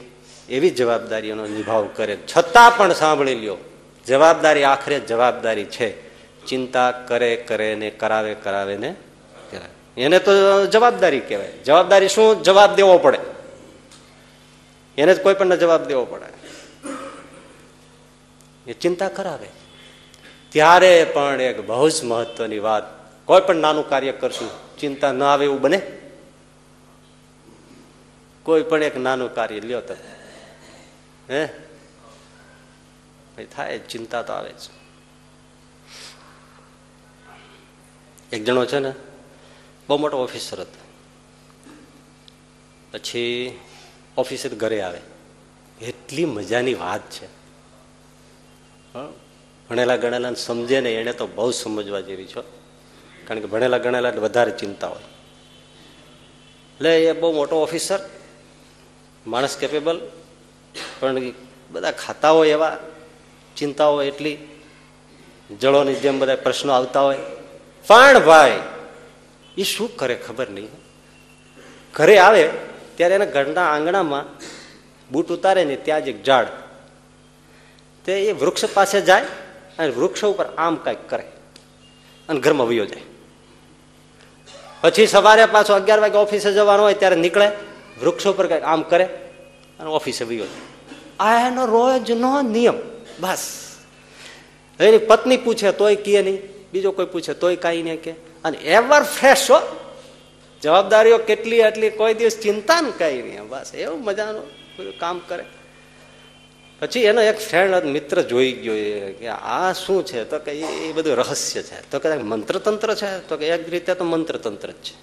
એવી જવાબદારીઓનો નિભાવ કરે. છતાં પણ સાંભળી લ્યો, જવાબદારી આખરે જવાબદારી છે. ચિંતા કરે કરે ને કરાવે કરાવે ને કરાવે, એને તો જવાબદારી કહેવાય. જવાબદારી શું? જવાબ દેવો પડે એને જ, કોઈ પણ જવાબ દેવો પડે, એ ચિંતા કરાવે. ત્યારે પણ એક બહુ જ મહત્વની વાત, કોઈ પણ નાનું કાર્ય કરશું ચિંતા ન આવે એવું બને? કોઈ પણ એક નાનું કાર્ય લ્યો તમે, હે ભાઈ, થાય ચિંતા તો આવે જ. એક જણો છે ને, બહુ મોટો ઓફિસર હતો. પછી ઓફિસર ઘરે આવે, એટલી મજાની વાત છે, ભણેલા ગણેલા સમજે ને, એને તો બહુ સમજવા જેવી છો, કારણ કે ભણેલા ગણેલા વધારે ચિંતા હોય. એટલે એ બહુ મોટો ઓફિસર માણસ, કેપેબલ, પણ બધા ખાતા હોય એવા, ચિંતાઓ એટલી જળોની જેમ બધા પ્રશ્નો આવતા હોય. પણ ભાઈ એ શું કરે ખબર નહીં, ઘરે આવે ત્યારે એના ઘરના આંગણામાં બૂટ ઉતારે ને, ત્યાં જ એક ઝાડ, તે એ વૃક્ષ પાસે જાય અને વૃક્ષ ઉપર આમ કાંઈક કરે અને ઘરમાં વયો જાય. પછી સવારે પાછો અગિયાર વાગે ઓફિસે જવાનું હોય ત્યારે નીકળે, વૃક્ષ ઉપર કાંઈક આમ કરે અને ઓફિસે વયો જાય. આ એનો રોજનો નિયમ. બસ એની પત્ની પૂછે તોય કહે નહીં, બીજો કોઈ પૂછે તોય કાંઈ નહીં કહે, અને એવર ફ્રેશ હો. જવાબદારીઓ કેટલી એટલી, કોઈ દિવસ ચિંતા ને કાંઈ નહીં. બસ એવું મજાનું કામ કરે. પછી એનો એક ફ્રેન્ડ મિત્ર જોઈ ગયો કે આ શું છે, તો કે એ બધું રહસ્ય છે. તો કે મંત્રતંત્ર છે? તો કે એક રીતે તો મંત્રતંત્ર જ છે.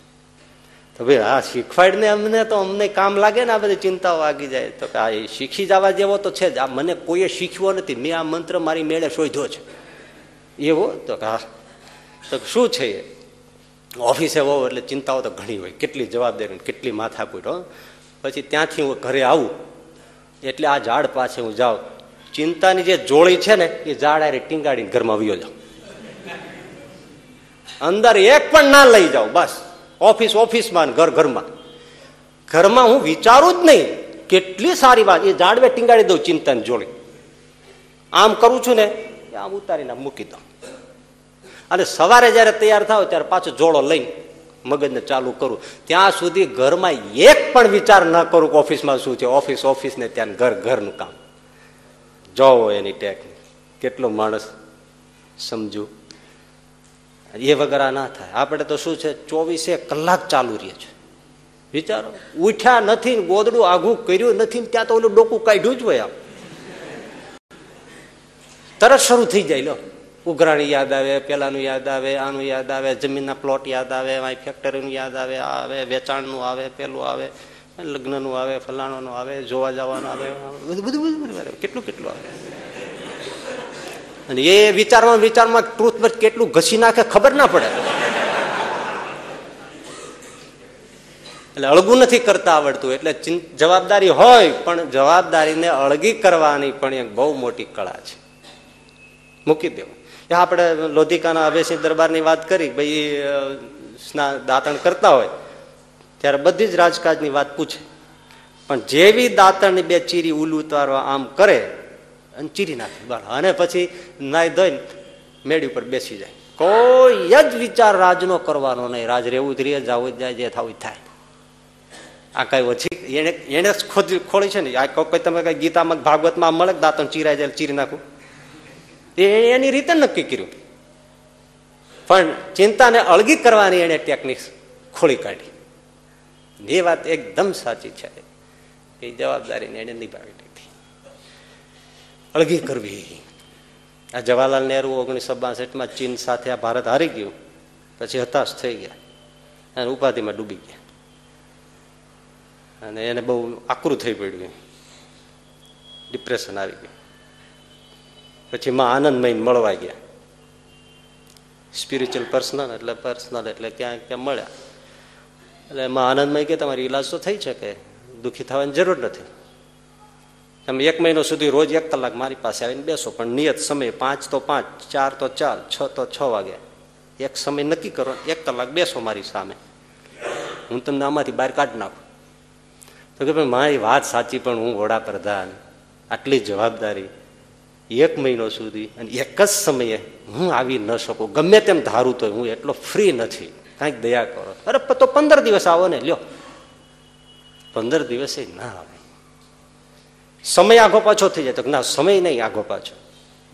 તો ભાઈ આ શીખવાડ ને અમને, તો અમને કામ લાગે ને, આ બધી ચિંતાઓ આગી જાય. તો કે આ એ શીખી જવા જેવો તો છે જ, આ મને કોઈએ શીખવો નથી, મેં આ મંત્ર મારી મેળે શોધ્યો છે એવો. તો કે હા. તો શું છે એ? ઓફિસે હોવ એટલે ચિંતાઓ તો ઘણી હોય, કેટલી જવાબદારી, કેટલી માથાકૂટ. પછી ત્યાંથી હું ઘરે આવું એટલે આ ઝાડ પાસે હું જાઉં, ચિંતાની જે જોળી છે ને એ ઝાડ આરે ટીંગાડીને ઘરમાં વયો જાઉં, અંદર એક પણ ના લઈ જાઉં. બસ ઓફિસ ઓફિસમાં, ઘર ઘરમાં. ઘરમાં હું વિચારું જ નહીં. કેટલી સારી વાત, એ ઝાડ મેં ટીંગાડી દઉં ચિંતાની જોળી. આમ કરું છું ને, આમ ઉતારીને મૂકી દઉં, અને સવારે જયારે તૈયાર થાવ ત્યારે પાછો જોળો લઈને મગજને ચાલુ કરું. ત્યાં સુધી ઘરમાં એક પણ વિચાર ના કરું કે ઓફિસમાં શું છે. ઓફિસ ઓફિસ ને ત્યાં ઘર ઘરનું કામ. જોવો એની ટેકનિક, કેટલો માણસ સમજુ. એ વગર આ ના થાય. આપણે તો શું છે, ચોવીસે કલાક ચાલુ રહીએ છે. વિચારો, ઉઠ્યા નથી, ગોદડું આઘું કર્યું નથી, ત્યાં તો ઓલું ડોકું કાઢ્યું જ હોય. આપ તરત શરૂ થઈ જાય. લો, ઉઘરાણી યાદ આવે, પેલાનું યાદ આવે, આનું યાદ આવે, જમીનના પ્લોટ યાદ આવે, અહીં ફેક્ટરીનું યાદ આવે, આ આવે, વેચાણનું આવે, પેલું આવે, લગ્નનું આવે, ફલાણાનું આવે, જોવા જવાનું આવે, બધું બધું બધું કેટલું કેટલું આવે. અને એ વિચારમાં વિચારમાં ટ્રુથ કેટલું ઘસી નાખે ખબર ના પડે. એટલે અળગું નથી કરતા આવડતું. એટલે જવાબદારી હોય, પણ જવાબદારીને અળગી કરવાની પણ એક બહુ મોટી કળા છે. મૂકી દેવું. આપણે લોધિકાના અભયસિંહ દરબારની વાત કરી, ભાઈ દાંતણ કરતા હોય ત્યારે બધી જ રાજકાજની વાત પૂછે, પણ જેવી દાંતણની બે ચીરી ઉલું ઉતારવા આમ કરે અને ચીરી નાખે બહાર, અને પછી નાઈ ધોઈને મેળી ઉપર બેસી જાય. કોઈ જ વિચાર રાજનો કરવાનો નહીં, રાજ રહેવું જ રહે, જવું જ જાય, જે થવું જ થાય. આ કઈ ઓછી એને એને ખોદી ખોળી છે ને. આ કોઈ તમે કઈ ગીતામાં ભાગવતમાં મળે દાંતણ ચીરાઈ જાય ચીરી નાખું, એની રીતે નક્કી કર્યું. પણ ચિંતાને અળગી કરવાની એને ટેકનિક ખોલી કાઢી. એ વાત એકદમ સાચી છે કે જવાબદારીને એને નિભાવી લીધી, અળગી કરવી. આ જવાહરલાલ નહેરુ ઓગણીસો બાસઠમાં ચીન સાથે આ ભારત હારી ગયું, પછી હતાશ થઈ ગયા અને ઉપાધિમાં ડૂબી ગયા અને એને બહુ આકરું થઈ પડ્યું, ડિપ્રેશન આવી ગયું. પછી માં આનંદમય મળવા ગયા, સ્પિરિચ્યુઅલ પર્સનલ એટલે પર્સનલ એટલે ક્યાં ક્યાં મળ્યા. એટલે માં આનંદમય કે તમારી ઈલાજ તો થઈ શકે, દુઃખી થવાની જરૂર નથી. તમે એક મહિનો સુધી રોજ એક કલાક મારી પાસે આવીને બેસો, પણ નિયત સમય પાંચ તો પાંચ, ચાર તો ચાર, છ તો છ વાગે એક સમય નક્કી કરો, એક કલાક બેસો મારી સામે, હું તમને આમાંથી બહાર કાઢી નાખું. તો કે ભાઈ મારી વાત સાચી, પણ હું વડાપ્રધાન, આટલી જવાબદારી, એક મહિનો સુધી અને એક જ સમયે હું આવી ન શકું, ગમે તેમ ધારું તો હું એટલો ફ્રી નથી, કાંઈક દયા કરો. અરે તો પંદર દિવસ આવો ને, લ્યો પંદર દિવસે ના આવે. સમય આઘો પાછો થઈ જાય તો ના, સમય નહીં આઘો પાછો,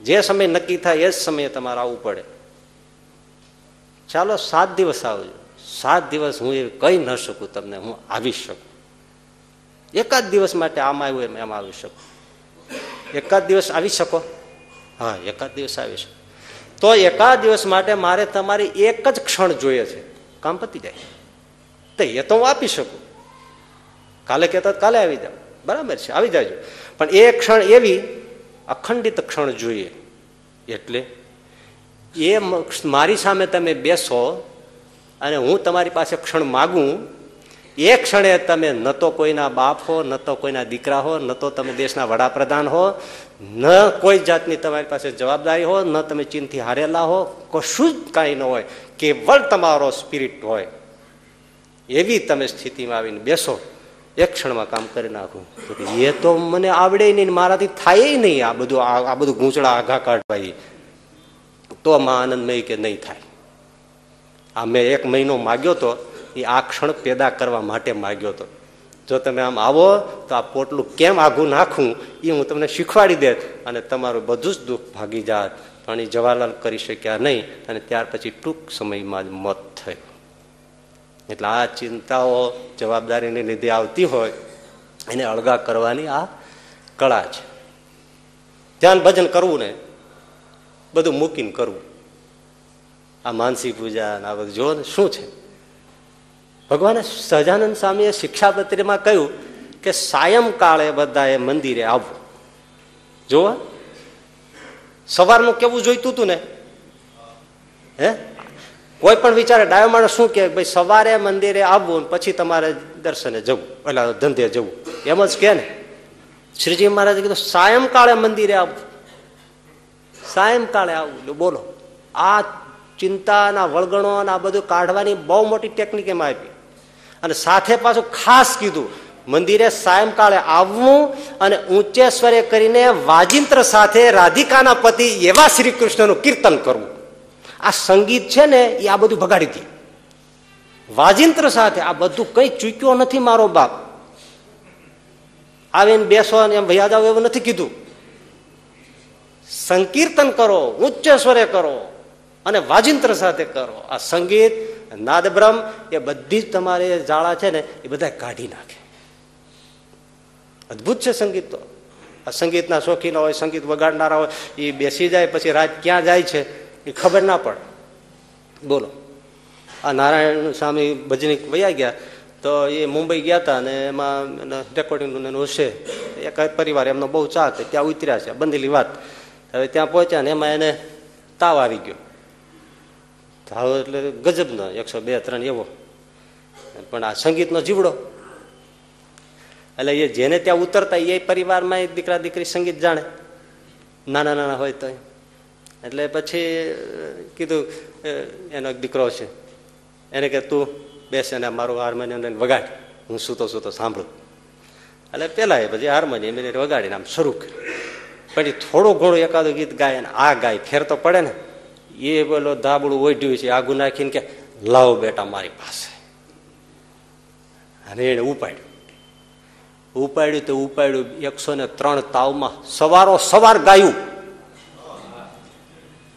જે સમય નક્કી થાય એ જ સમયે તમારે આવવું પડે. ચાલો સાત દિવસ આવજો, સાત દિવસ હું એ કહી ન શકું તમને, હું આવી શકું એકાદ દિવસ માટે, આમ આવ્યું એમ એમ આવી શકું, એકાદ દિવસ આવી શકો, હા એકાદ દિવસ આવી શકો. તો એકાદ દિવસ માટે મારે તમારી એક જ ક્ષણ જોઈએ છે, કામ પતી જાય. તો એ તો હું આપી શકું, કાલે કહેતા કાલે આવી જાવ, બરાબર છે, આવી જાજો, પણ એ ક્ષણ એવી અખંડિત ક્ષણ જોઈએ. એટલે એ મારી સામે તમે બેસો અને હું તમારી પાસે ક્ષણ માગું, એ ક્ષણે તમે ન તો કોઈના બાપ હો, ન તો કોઈના દીકરા હો, ન તો તમે દેશના વડાપ્રધાન હો, ન કોઈ જાતની તમારી પાસે જવાબદારી હો, ન તમે ચીનથી હારેલા હો, કશું જ કાંઈ ન હોય, કેવળ તમારો સ્પિરિટ હોય. એવી તમે સ્થિતિમાં આવીને બેસો, એક ક્ષણમાં કામ કરી નાખું. એ તો મને આવડે નહીં, મારાથી થાય નહીં આ બધું, આ બધું ગૂંચળા આઘા કાઢવા. તો માં આનંદમય કે નહીં થાય, આ મેં એક મહિનો માગ્યો તો એ આ ક્ષણ પેદા કરવા માટે માગ્યો હતો. જો તમે આમ આવો તો આ પોટલું કેમ આઘું નાખું એ હું તમને શીખવાડી દેત અને તમારું બધું જ દુઃખ ભાગી જાત. પણ એ જવાહરલાલ કરી શક્યા નહીં અને ત્યાર પછી ટૂંક સમયમાં જ મોત થયું. એટલે આ ચિંતાઓ જવાબદારીને લીધે આવતી હોય એને અળગા કરવાની આ કળા છે. ધ્યાન ભજન કરવું ને બધું મૂકીને કરવું. આ માનસી પૂજા આ બધું જુઓ ને શું છે. ભગવાને સહજાનંદ સ્વામીએ શિક્ષાપત્રીમાં કહ્યું કે સાયંકાળે બધાએ મંદિરે આવવું. જોવા સવારનું કેવું જોઈતું હતું ને, હે કોઈ પણ વિચારે ડાયો માણસ શું કહે, ભાઈ સવારે મંદિરે આવવું પછી તમારે દર્શને જવું, એટલે ધંધે જવું, એમ જ કહે ને. શ્રીજી મહારાજે કીધું સાયંકાળે મંદિરે આવવું, સાયંકાળે આવવું. બોલો આ ચિંતાના વળગણો આ બધું કાઢવાની બહુ મોટી ટેકનિક એમાં આપી. અને સાથે પાછું ખાસ કીધું મંદિરે સાયંકાળે આવવું અને ઉચ્ચેશ્વરે કરીને વાજિંત્ર સાથે રાધિકાના પતિ એવા શ્રી કૃષ્ણનું કીર્તન કરવું. આ સંગીત છે ને એ આ બધું ભગાડી દી વાજિંત્ર સાથે. આ બધું કંઈ ચૂક્યો નથી મારો બાપ, આવીને બેસો ને એમ ભૈયા જાવ એવું નથી કીધું. સંકીર્તન કરો, ઉચ્ચેશ્વરે કરો અને વાજિંત્ર સાથે કરો. આ સંગીત નાદબ્રહ્મ એ બધી જ તમારે જાળા છે ને એ બધા કાઢી નાખે. અદભુત છે સંગીત તો. આ સંગીતના શોખીન હોય, સંગીત વગાડનારા હોય એ બેસી જાય પછી રાત ક્યાં જાય છે એ ખબર ના પડે. બોલો આ નારાયણ સ્વામી ભજની વયા ગયા તો એ મુંબઈ ગયા હતા અને એમાં રેકોર્ડિંગનું એનું હશે એક પરિવાર એમનો બહુ ચાહત, ત્યાં ઉતર્યા છે બંધેલી વાત. હવે ત્યાં પહોંચ્યા ને એમાં એને તાવ આવી ગયો. તાવ એટલે ગજબ ન એકસો બે ત્રણ એવો, પણ આ સંગીતનો જીવડો. એટલે એ જેને ત્યાં ઉતરતા એ પરિવારમાં એ દીકરા દીકરી સંગીત જાણે, નાના નાના હોય તો. એટલે પછી કીધું એનો એક દીકરો છે એને કે તું બેસ અને મારું હાર્મોનિયમ વગાડ, હું સૂતો સૂતો સાંભળું. એટલે પેલા એ પછી હાર્મોનિયમ એ વગાડીને આમ શરૂ કર્યું. પછી થોડું ઘણું એકાદું ગીત ગાય ને આ ગાય ફેર તો પડે ને, એ પેલો ધાબળું ઓઢ્યું છે આગું નાખીને કે લાવ બેટા મારી પાસે, અને એને ઉપાડ્યું. ઉપાડ્યું તો ઉપાડ્યું એકસો ને ત્રણ તાવમાં સવારો સવાર ગાયું.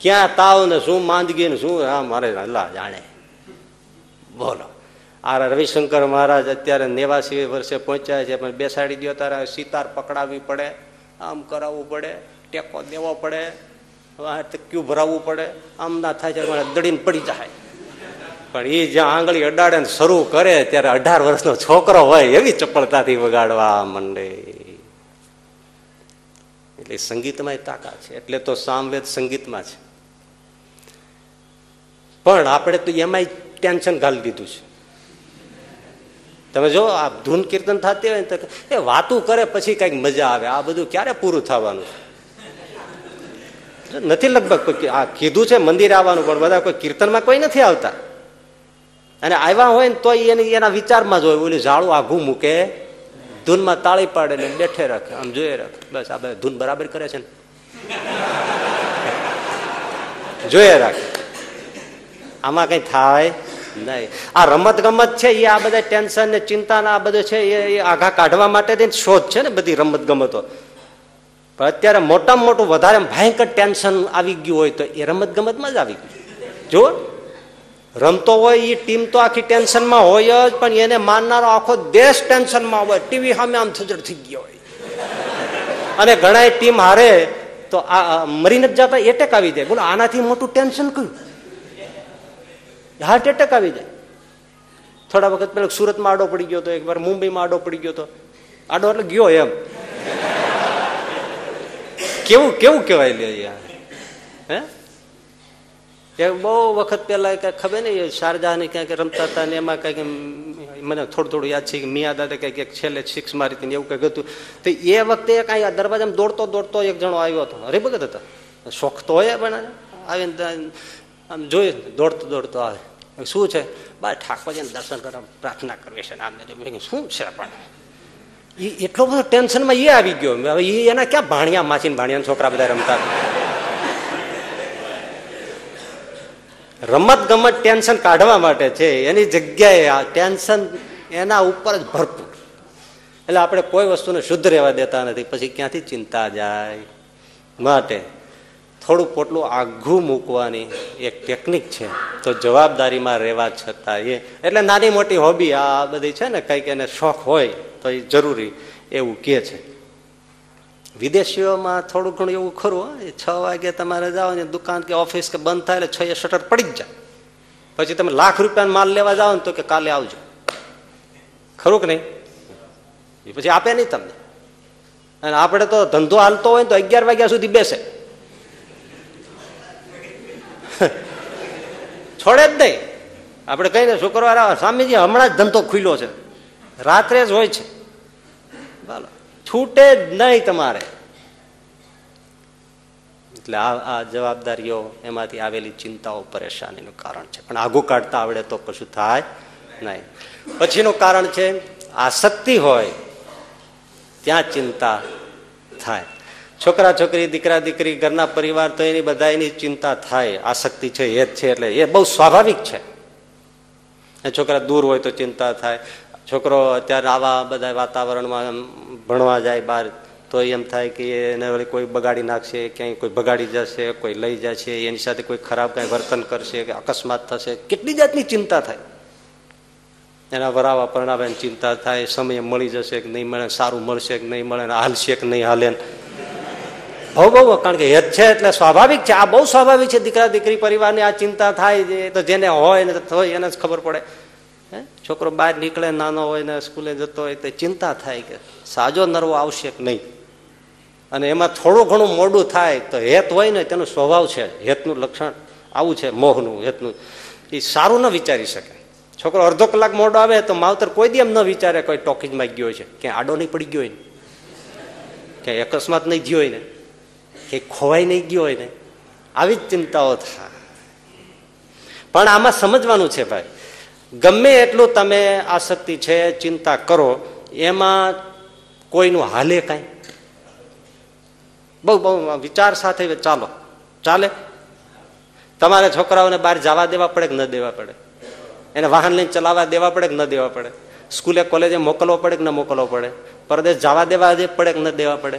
ક્યાં તાવ ને શું માંદગી ને શું, હા મારે અલ્લાહ જાણે. બોલો, આ રવિશંકર મહારાજ અત્યારે નેવાસી વર્ષે પહોંચ્યા છે, પણ બેસાડી દો તારે સિતાર પકડાવવી પડે, આમ કરાવવું પડે, ટેકો દેવો પડે, ક્યુ ભરાવવું પડે, આમ ના થાય છે મને દડીને પડી જાય. પણ એ જ્યાં આંગળી અડાડે ને શરૂ કરે ત્યારે અઢાર વર્ષનો છોકરો હોય એવી ચપળતાથી વગાડવા માંડે. એટલે સંગીતમાં તાકાત છે, એટલે તો સામવેદ સંગીતમાં છે. પણ આપણે તો એમાં ટેન્શન ગાલી દીધું છે. તમે જો આ ધૂન કીર્તન થતી હોય ને તો એ વાતું કરે પછી કઈક મજા આવે. આ બધું ક્યારે પૂરું થવાનું છે નથી. લગભગ આ કીધું છે મંદિરે આવવાનું, પણ બધા કોઈ કીર્તનમાં કોઈ નથી આવતા. અને આવ્યા હોય ને તો એની એના વિચારમાં જ હોય, ઓલું ઝાડું આઘું મૂકે, ધૂનમાં તાળી પાડે ને બેઠે રાખે, આમ જોઈ રાખે, બસ આ બધા ધૂન બરાબર કરે છે ને જોઈ રાખે, આમાં કઈ થાય નહીં. આ રમત ગમત છે એ આ બધા ટેન્શન ને ચિંતા ને આ બધું છે એ આઘા કાઢવા માટે શોધ છે ને બધી રમત ગમતો. પણ અત્યારે મોટામાં મોટું વધારે ભયંકર ટેન્શન આવી ગયું હોય તો એ રમત ગમતમાં જ આવી ગયું. જો રમતો હોય એ ટીમ તો આખી ટેન્શનમાં હોય જ, પણ એને માનનારો આખો દેશ ટેન્શનમાં હોય, ટીવી સામે આમ થજડ થઈ ગયો હોય, અને ઘણા ટીમ હારે તો આ મરી નથી જતા, એટેક આવી જાય. બોલો, આનાથી મોટું ટેન્શન કયું? હાર્ટ એટેક આવી જાય. થોડા વખત પેલા સુરતમાં આડો પડી ગયો હતો, એક વાર મુંબઈમાં આડો પડી ગયો હતો. આડો એટલે ગયો એમ, કેવું કેવું કહેવાય લે યાર. હે, બહુ વખત પેલા કાંઈક ખબર ને શારજાહની ક્યાંક રમતા હતા ને એમાં કંઈક મને થોડું થોડું યાદ છે કે મિયા દાદા કંઈક એક છેલ્લે સિક્સ મારી હતી ને એવું કંઈક હતું. તો એ વખતે કાંઈ દરવાજામાં દોડતો દોડતો એક જણો આવ્યો હતો, અરે ભગત હતા, શોખ તો હોય પણ આવીને આમ જોઈ દોડતો દોડતો આવે, શું છે? બા ઠાકોરજી ને દર્શન કરવા પ્રાર્થના કરવી છે. આમ શું છે? પણ એ એટલો બધો ટેન્શનમાં એ આવી ગયો. હવે એ એના ક્યાં ભાણિયા માસીને ભાણિયા છોકરા બધા રમતા. રમત ગમત ટેન્શન કાઢવા માટે છે, એની જગ્યાએ આ ટેન્શન એના ઉપર જ ભરપૂર. એટલે આપણે કોઈ વસ્તુને શુદ્ધ રહેવા દેતા નથી, પછી ક્યાંથી ચિંતા જાય. માટે થોડું પોટલું આઘું મૂકવાની એક ટેકનિક છે, તો જવાબદારીમાં રહેવા છતાં એ એટલે નાની મોટી હોબી આ બધી છે ને, કંઈક એને શોખ હોય તો એ જરૂરી એવું કહે છે. વિદેશીઓમાં થોડું ઘણું એવું ખરું, છ વાગે તમારે જાઓ ને દુકાન કે ઓફિસ કે બંધ થાય એટલે છ એ શટર પડી જ જાય, પછી તમે લાખ રૂપિયાનો માલ લેવા જાઓ ને તો કે કાલે આવજો, ખરું કે નહીં? પછી આપે નહીં તમને. અને આપણે તો ધંધો હાલતો હોય ને તો અગિયાર વાગ્યા સુધી બેસે, છોડે જ નહીં. આપણે કહીને શુક્રવાર આવે, સ્વામીજી હમણાં જ ધંધો ખુલ્યો છે, રાત્રે જ હોય છે, બોલો, છૂટે જ નહીં તમારે. એટલે આ આ જવાબદારીઓ એમાંથી આવેલી ચિંતાઓ પરેશાનીનું કારણ છે, પણ આગું કાઢતા આવડે તો કશું થાય નહીં. પછીનું કારણ છે આસક્તિ હોય ત્યાં ચિંતા થાય. છોકરા છોકરી, દીકરા દીકરી, ઘરના પરિવાર, તો એની બધા એની ચિંતા થાય. આસક્તિ છે એ જ છે, એટલે એ બહુ સ્વાભાવિક છે. છોકરા દૂર હોય તો ચિંતા થાય. છોકરો અત્યારે આવા બધા વાતાવરણમાં ભણવા જાય બહાર તો એમ થાય કે એને કોઈ બગાડી નાખશે, ક્યાંય કોઈ બગાડી જશે, કોઈ લઈ જશે, એની સાથે કોઈ ખરાબ કાંઈ વર્તન કરશે કે અકસ્માત થશે, કેટલી જાતની ચિંતા થાય. એના વરાવા પરણાવે ચિંતા થાય, સમય મળી જશે કે નહીં મળે, સારું મળશે કે નહીં મળે, હાલશે કે નહીં હાલે. બહુ બહુ કારણ કે હેત છે એટલે સ્વાભાવિક છે, આ બહુ સ્વાભાવિક છે. દીકરા દીકરી પરિવારને આ ચિંતા થાય તો જેને હોય ને હોય એને જ ખબર પડે. હે, છોકરો બહાર નીકળે, નાનો હોય ને સ્કૂલે જતો હોય તો ચિંતા થાય કે સાજો નરવો આવશે કે નહીં. અને એમાં થોડું ઘણું મોડું થાય તો હેત હોય ને તેનો સ્વભાવ છે, હેતનું લક્ષણ આવું છે, મોહનું હેતનું. એ સારું ન વિચારી શકે. છોકરો અડધો કલાક મોડો આવે તો માવતર કોઈ દી એમ ન વિચારે કોઈ ટોકીજમાં ગયો છે, ક્યાંય આડો નહીં પડી ગયો હોય ને, ક્યાંય અકસ્માત નહીં થયો હોય ને, કે ખોવાઈ નહીં ગયો હોય ને, આવી જ ચિંતાઓ થાય. પણ આમાં સમજવાનું છે ભાઈ, ગમે એટલું તમે આસક્તિ છે ચિંતા કરો, એમાં કોઈનું હાલે કાંઈ બહુ બહુ વિચાર સાથે ચાલો ચાલે. તમારે છોકરાઓને બહાર જવા દેવા પડે કે ન દેવા પડે, એને વાહન લઈને ચલાવવા દેવા પડે કે ન દેવા પડે, સ્કૂલે કોલેજે મોકલવો પડે કે ન મોકલવો પડે, પરદેશ જવા દેવા પડે કે ન દેવા પડે,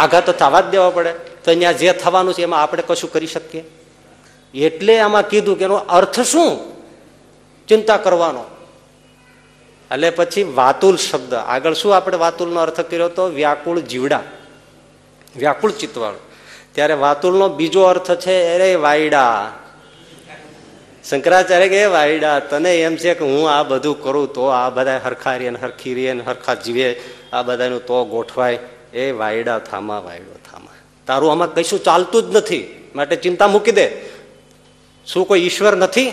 આઘાત તો થવા જ દેવા પડે. તો અહીંયા જે થવાનું છે એમાં આપણે કશું કરી શકીએ? એટલે આમાં કીધું કે એનો અર્થ શું ચિંતા કરવાનો. એટલે પછી વાતુલ શબ્દ, આગળ શું આપણે વાતુલનો અર્થ કર્યો હતો? વ્યાકુળ જીવડા, વ્યાકુળ ચિત્તવાળું. ત્યારે વાતુલનો બીજો અર્થ છે અરે વાયડા. શંકરાચાર્ય કે વાયડા તને એમ છે કે હું આ બધું કરું તો આ બધા હરખા રે ને હરખી રે ને હરખા જીવે, આ બધાનું તો ગોઠવાય. એ વાયડા થામા, વાયડો થામા, તારું આમાં કશું ચાલતું જ નથી, માટે ચિંતા મૂકી દે. શું કોઈ ઈશ્વર નથી?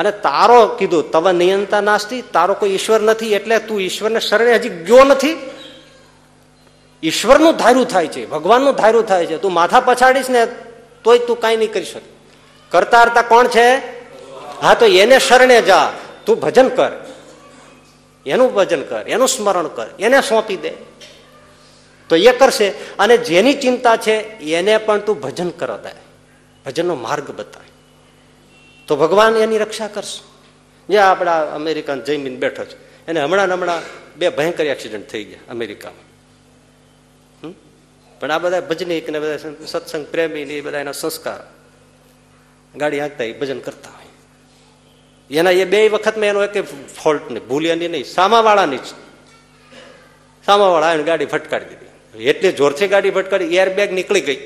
અને તારો કીધું તવ નિયંતા નાસ્તી, તારો કોઈ ઈશ્વર નથી એટલે તું ઈશ્વરને શરણે હજી ગયો નથી. ઈશ્વરનું ધાર્યું થાય છે, ભગવાનનું ધાર્યું થાય છે, તું માથા પછાડીશ ને તોય તું કાંઈ નહીં કરી શકે. કરતા હરતા કોણ છે? હા, તો એને શરણે જા, તું ભજન કર, એનું ભજન કર, એનું સ્મરણ કર, એને સોંપી દે તો એ કરશે. અને જેની ચિંતા છે એને પણ તું ભજન કરાય, ભજનનો માર્ગ બતાય તો ભગવાન એની રક્ષા કરશે. જે આપણા અમેરિકન જયમીન બેઠો છે એને હમણાં હમણાં બે ભયંકર એક્સિડન્ટ થઈ ગયા અમેરિકામાં. પણ આ બધા ભજનિક ને બધા સત્સંગ પ્રેમી ને એ બધા એના સંસ્કાર, ગાડી હાંકતા ભજન કરતા હોય એના, એ બે વખતમાં એનો એક ફોલ્ટ નહીં, ભૂલ એની નહીં, સામાવાળાની જ. સામાવાળા એને ગાડી ફટકારી દીધી, એટલી જોરથી ગાડી ફટકારી એરબેગ નીકળી ગઈ,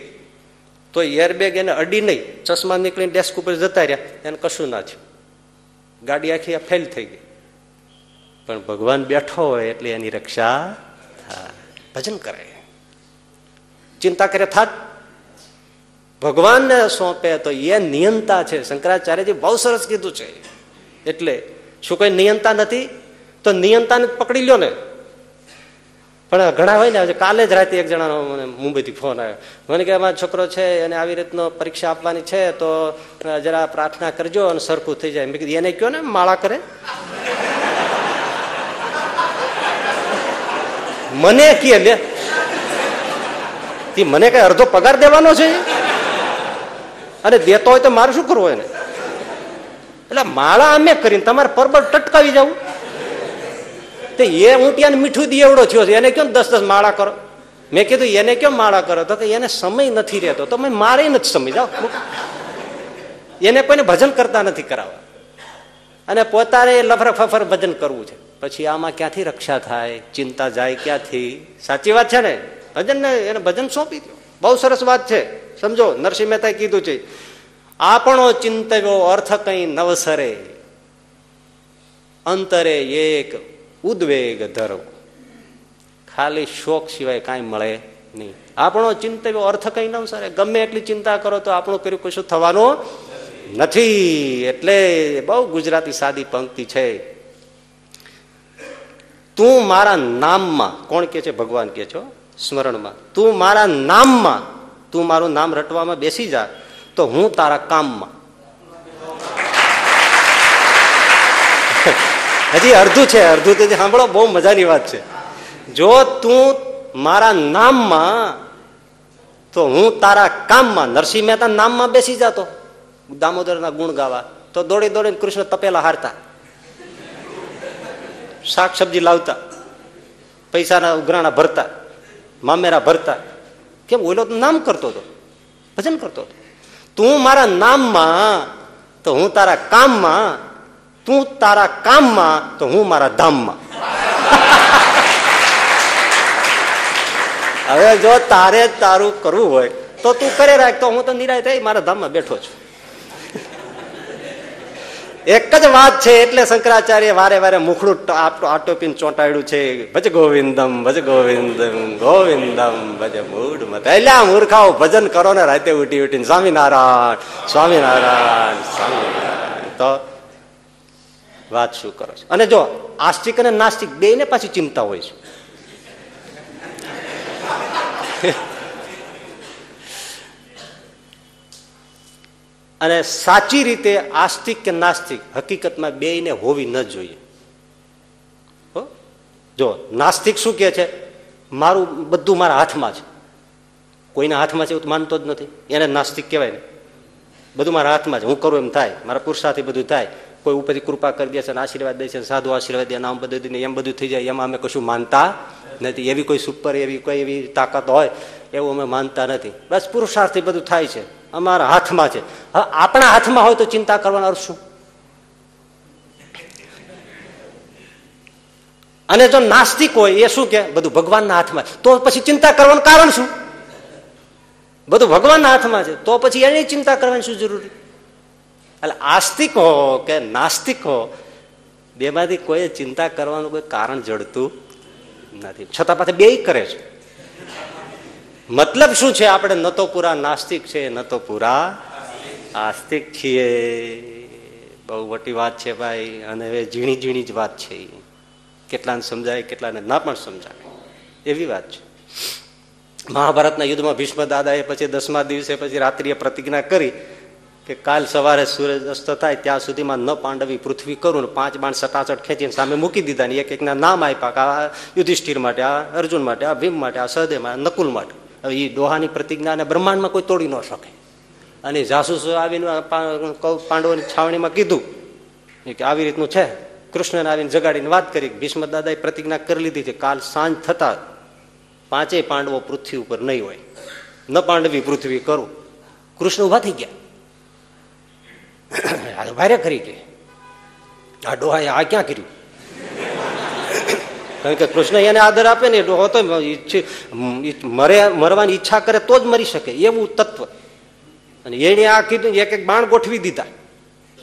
તો એરબેગ એને અડી નહીં, ચશ્મા નીકળીને ડેસ્ક ઉપર જતા રહ્યા, એને કશું ના થયું, ગાડી આખી આ ફેલ થઈ ગઈ. પણ ભગવાન બેઠો હોય એટલે એની રક્ષા થાય, ભજન કરે. ચિંતા કરે થાત, ભગવાનને સોંપે તો એ નિયંતા છે. શંકરાચાર્યજી બહુ સરસ કીધું છે. એટલે શું કોઈ નિયંતા નથી? તો નિયંતાને પકડી લ્યો ને. પણ ઘણા હોય ને, કાલે જ રાતે એક જણાનો મને મુંબઈથી ફોન આવ્યો, મને કે અમારો છોકરો છે એને આવી રીતનો પરીક્ષા આપવાની છે તો જરા પ્રાર્થના કરજો અને સરખું થઈ જાય. મેં કીધું એને કયો ને માળા કરે. મને કહે લે, મને કઈ અડધો પગાર દેવાનો છે? અને દેતો હોય તો મારે શું કરવું એને? એટલે માળા અમે કરીને તમારે પરબર ટટકાવી જવું. તો એ હું ત્યાં મીઠું દીવડો થયો છે, એને કેમ દસ દસ માળા કરો? મેં કીધું એને કેમ માળા કરો? તો કે એને સમય નથી રહેતો. તો મેં મારે નથી સમજાવ, એને કોઈને ભજન કરતા નથી કરાવવા, અને પોતાને લફર ફફર ભજન કરવું છે. પછી આમાં ક્યાંથી રક્ષા થાય? ચિંતા જાય ક્યાંથી? સાચી વાત છે ને. ભજન ને એને ભજન સોંપી દો. બહુ સરસ વાત છે, સમજો. નરસિંહ મહેતાએ કીધું છે, આપણો ચિંતવ્યો અર્થ કઈ નવસરે અંતરે એક ઉદ્વેગ ધરવ, ખાલી શોક સિવાય કાંઈ મળે નહીં. આપણો ચિંતવ્યો અર્થ કઈ નવસરે, ગમે એટલી ચિંતા કરો તો આપણું કર્યું કશું થવાનું નથી. એટલે બહુ ગુજરાતી સાદી પંક્તિ છે. તું મારા નામમાં, કોણ કે છે? ભગવાન કે છો સ્મરણમાં. તું મારા નામમાં, તું મારું નામ રટવામાં બેસી જા તો હું તારા કામમાં. હજી અર્ધું છે, અર્ધું તે સાંભળો, બહુ મજાની વાત છે. જો તું મારા નામમાં તો હું તારા કામમાં. નરસિંહ મહેતા નામમાં બેસી જતો, દામોદરના ગુણ ગાવા, તો દોડી દોડીને કૃષ્ણ તપેલા હારતા, શાક સબ્જી લાવતા, પૈસાના ઉઘરાણા ભરતા, મામેરા ભરતા. કેમ? ઓલો તો નામ કરતો હતો, ભજન કરતો હતો. તું મારા નામમાં તો હું તારા કામમાં, તું તારા કામમાં તો હું મારા ધામમાં. હવે જો તારે તારું કરવું હોય તો તું કરે રાખ, તો હું તો નિરાય થઈ મારા ધામમાં બેઠો છું. એક જ વાત છે. એટલે શંકરાચાર્ય વારે વારે મુખડું આટોપીને ચોંટાડ્યું છે, ભજ ગોવિંદમ ભજ ગોવિંદમ ગોવિંદમ ભજ મૂડ મત. એટલે મૂર્ખાઓ ભજન કરો ને રાતે ઉઠી ઉઠીને સ્વામિનારાયણ સ્વામિનારાયણ સ્વામિનારાયણ. તો વાત શું કરો છો? અને જો આસ્તિક અને નાસ્તિક બે ને પાછી ચિંતા હોય છે. અને સાચી રીતે આસ્તિક કે નાસ્તિક હકીકતમાં બેયને હોવી ન જોઈએ. જો નાસ્તિક શું કહે છે? મારું બધું મારા હાથમાં છે. કોઈના હાથમાં છે એવું માનતો જ નથી, એને નાસ્તિક કહેવાય ને. બધું મારા હાથમાં છે, હું કરું એમ થાય, મારા પુરુષાર્થથી બધું થાય. કોઈ ઉપરથી કૃપા કરી દે છે ને આશીર્વાદ દે છે, સાધુ આશીર્વાદ દે, નામ બધું એમ બધું થઈ જાય એમાં અમે કશું માનતા નથી. એવી કોઈ સુપર એવી કોઈ એવી તાકાત હોય એવું અમે માનતા નથી. બસ પુરુષાર્થથી બધું થાય છે, અમારા હાથમાં છે. હવે આપણા હાથમાં હોય તો ચિંતા કરવાનો અર્થ શું? અને જો નાસ્તિક હોય એ શું કે બધું ભગવાનના હાથમાં છે, તો પછી ચિંતા કરવાનું કારણ શું? બધું ભગવાનના હાથમાં છે તો પછી એની ચિંતા કરવાની શું જરૂરી? એટલે આસ્તિક હો કે નાસ્તિક હો, બેમાંથી કોઈ ચિંતા કરવાનું કોઈ કારણ જડતું નથી, છતાં પાછા બે કરે છે. મતલબ શું છે? આપણે ન તો પૂરા નાસ્તિક છે, ન તો પૂરા આસ્તિક છીએ. બહુ મોટી વાત છે ભાઈ, અને હવે ઝીણી ઝીણી જ વાત છે. કેટલાને સમજાય, કેટલાને ના પણ સમજાય, એવી વાત છે. મહાભારતના યુદ્ધમાં ભીષ્મ દાદાએ પછી દસમા દિવસે પછી રાત્રિએ પ્રતિજ્ઞા કરી કે કાલ સવારે સૂરજ અસ્ત થાય ત્યાં સુધીમાં ન પાંડવી પૃથ્વી કરું. પાંચ બાણ સટાચટ ખેંચીને સામે મૂકી દીધા ને એક એકના નામ આપ્યા કે આ યુધિષ્ઠિર માટે, આ અર્જુન માટે, આ ભીમ માટે, આ સહદેવ માટે, નકુલ માટે. હવે એ દોહાની પ્રતિજ્ઞાને બ્રહ્માંડમાં કોઈ તોડી ન શકે. અને જાસૂસો આવીને પાંડવોની છાવણીમાં કીધું કે આવી રીતનું છે. કૃષ્ણને આવીને જગાડીને વાત કરી. ભીષ્મ દાદાએ પ્રતિજ્ઞા કરી લીધી છે કાલ સાંજ થતા પાંચેય પાંડવો પૃથ્વી ઉપર નહીં હોય, ન પાંડવી પૃથ્વી કરું. કૃષ્ણ ઉભા થઈ ગયા, ભારે ખરી કે આ ડોહાએ આ ક્યાં કર્યું? કારણ કે કૃષ્ણ એને આદર આપે ને, ડોહો તો મરે મરવાની ઈચ્છા કરે તો જ મરી શકે એવું તત્વ. અને એને આ કીધું, એક એક બાણ ગોઠવી દીધા.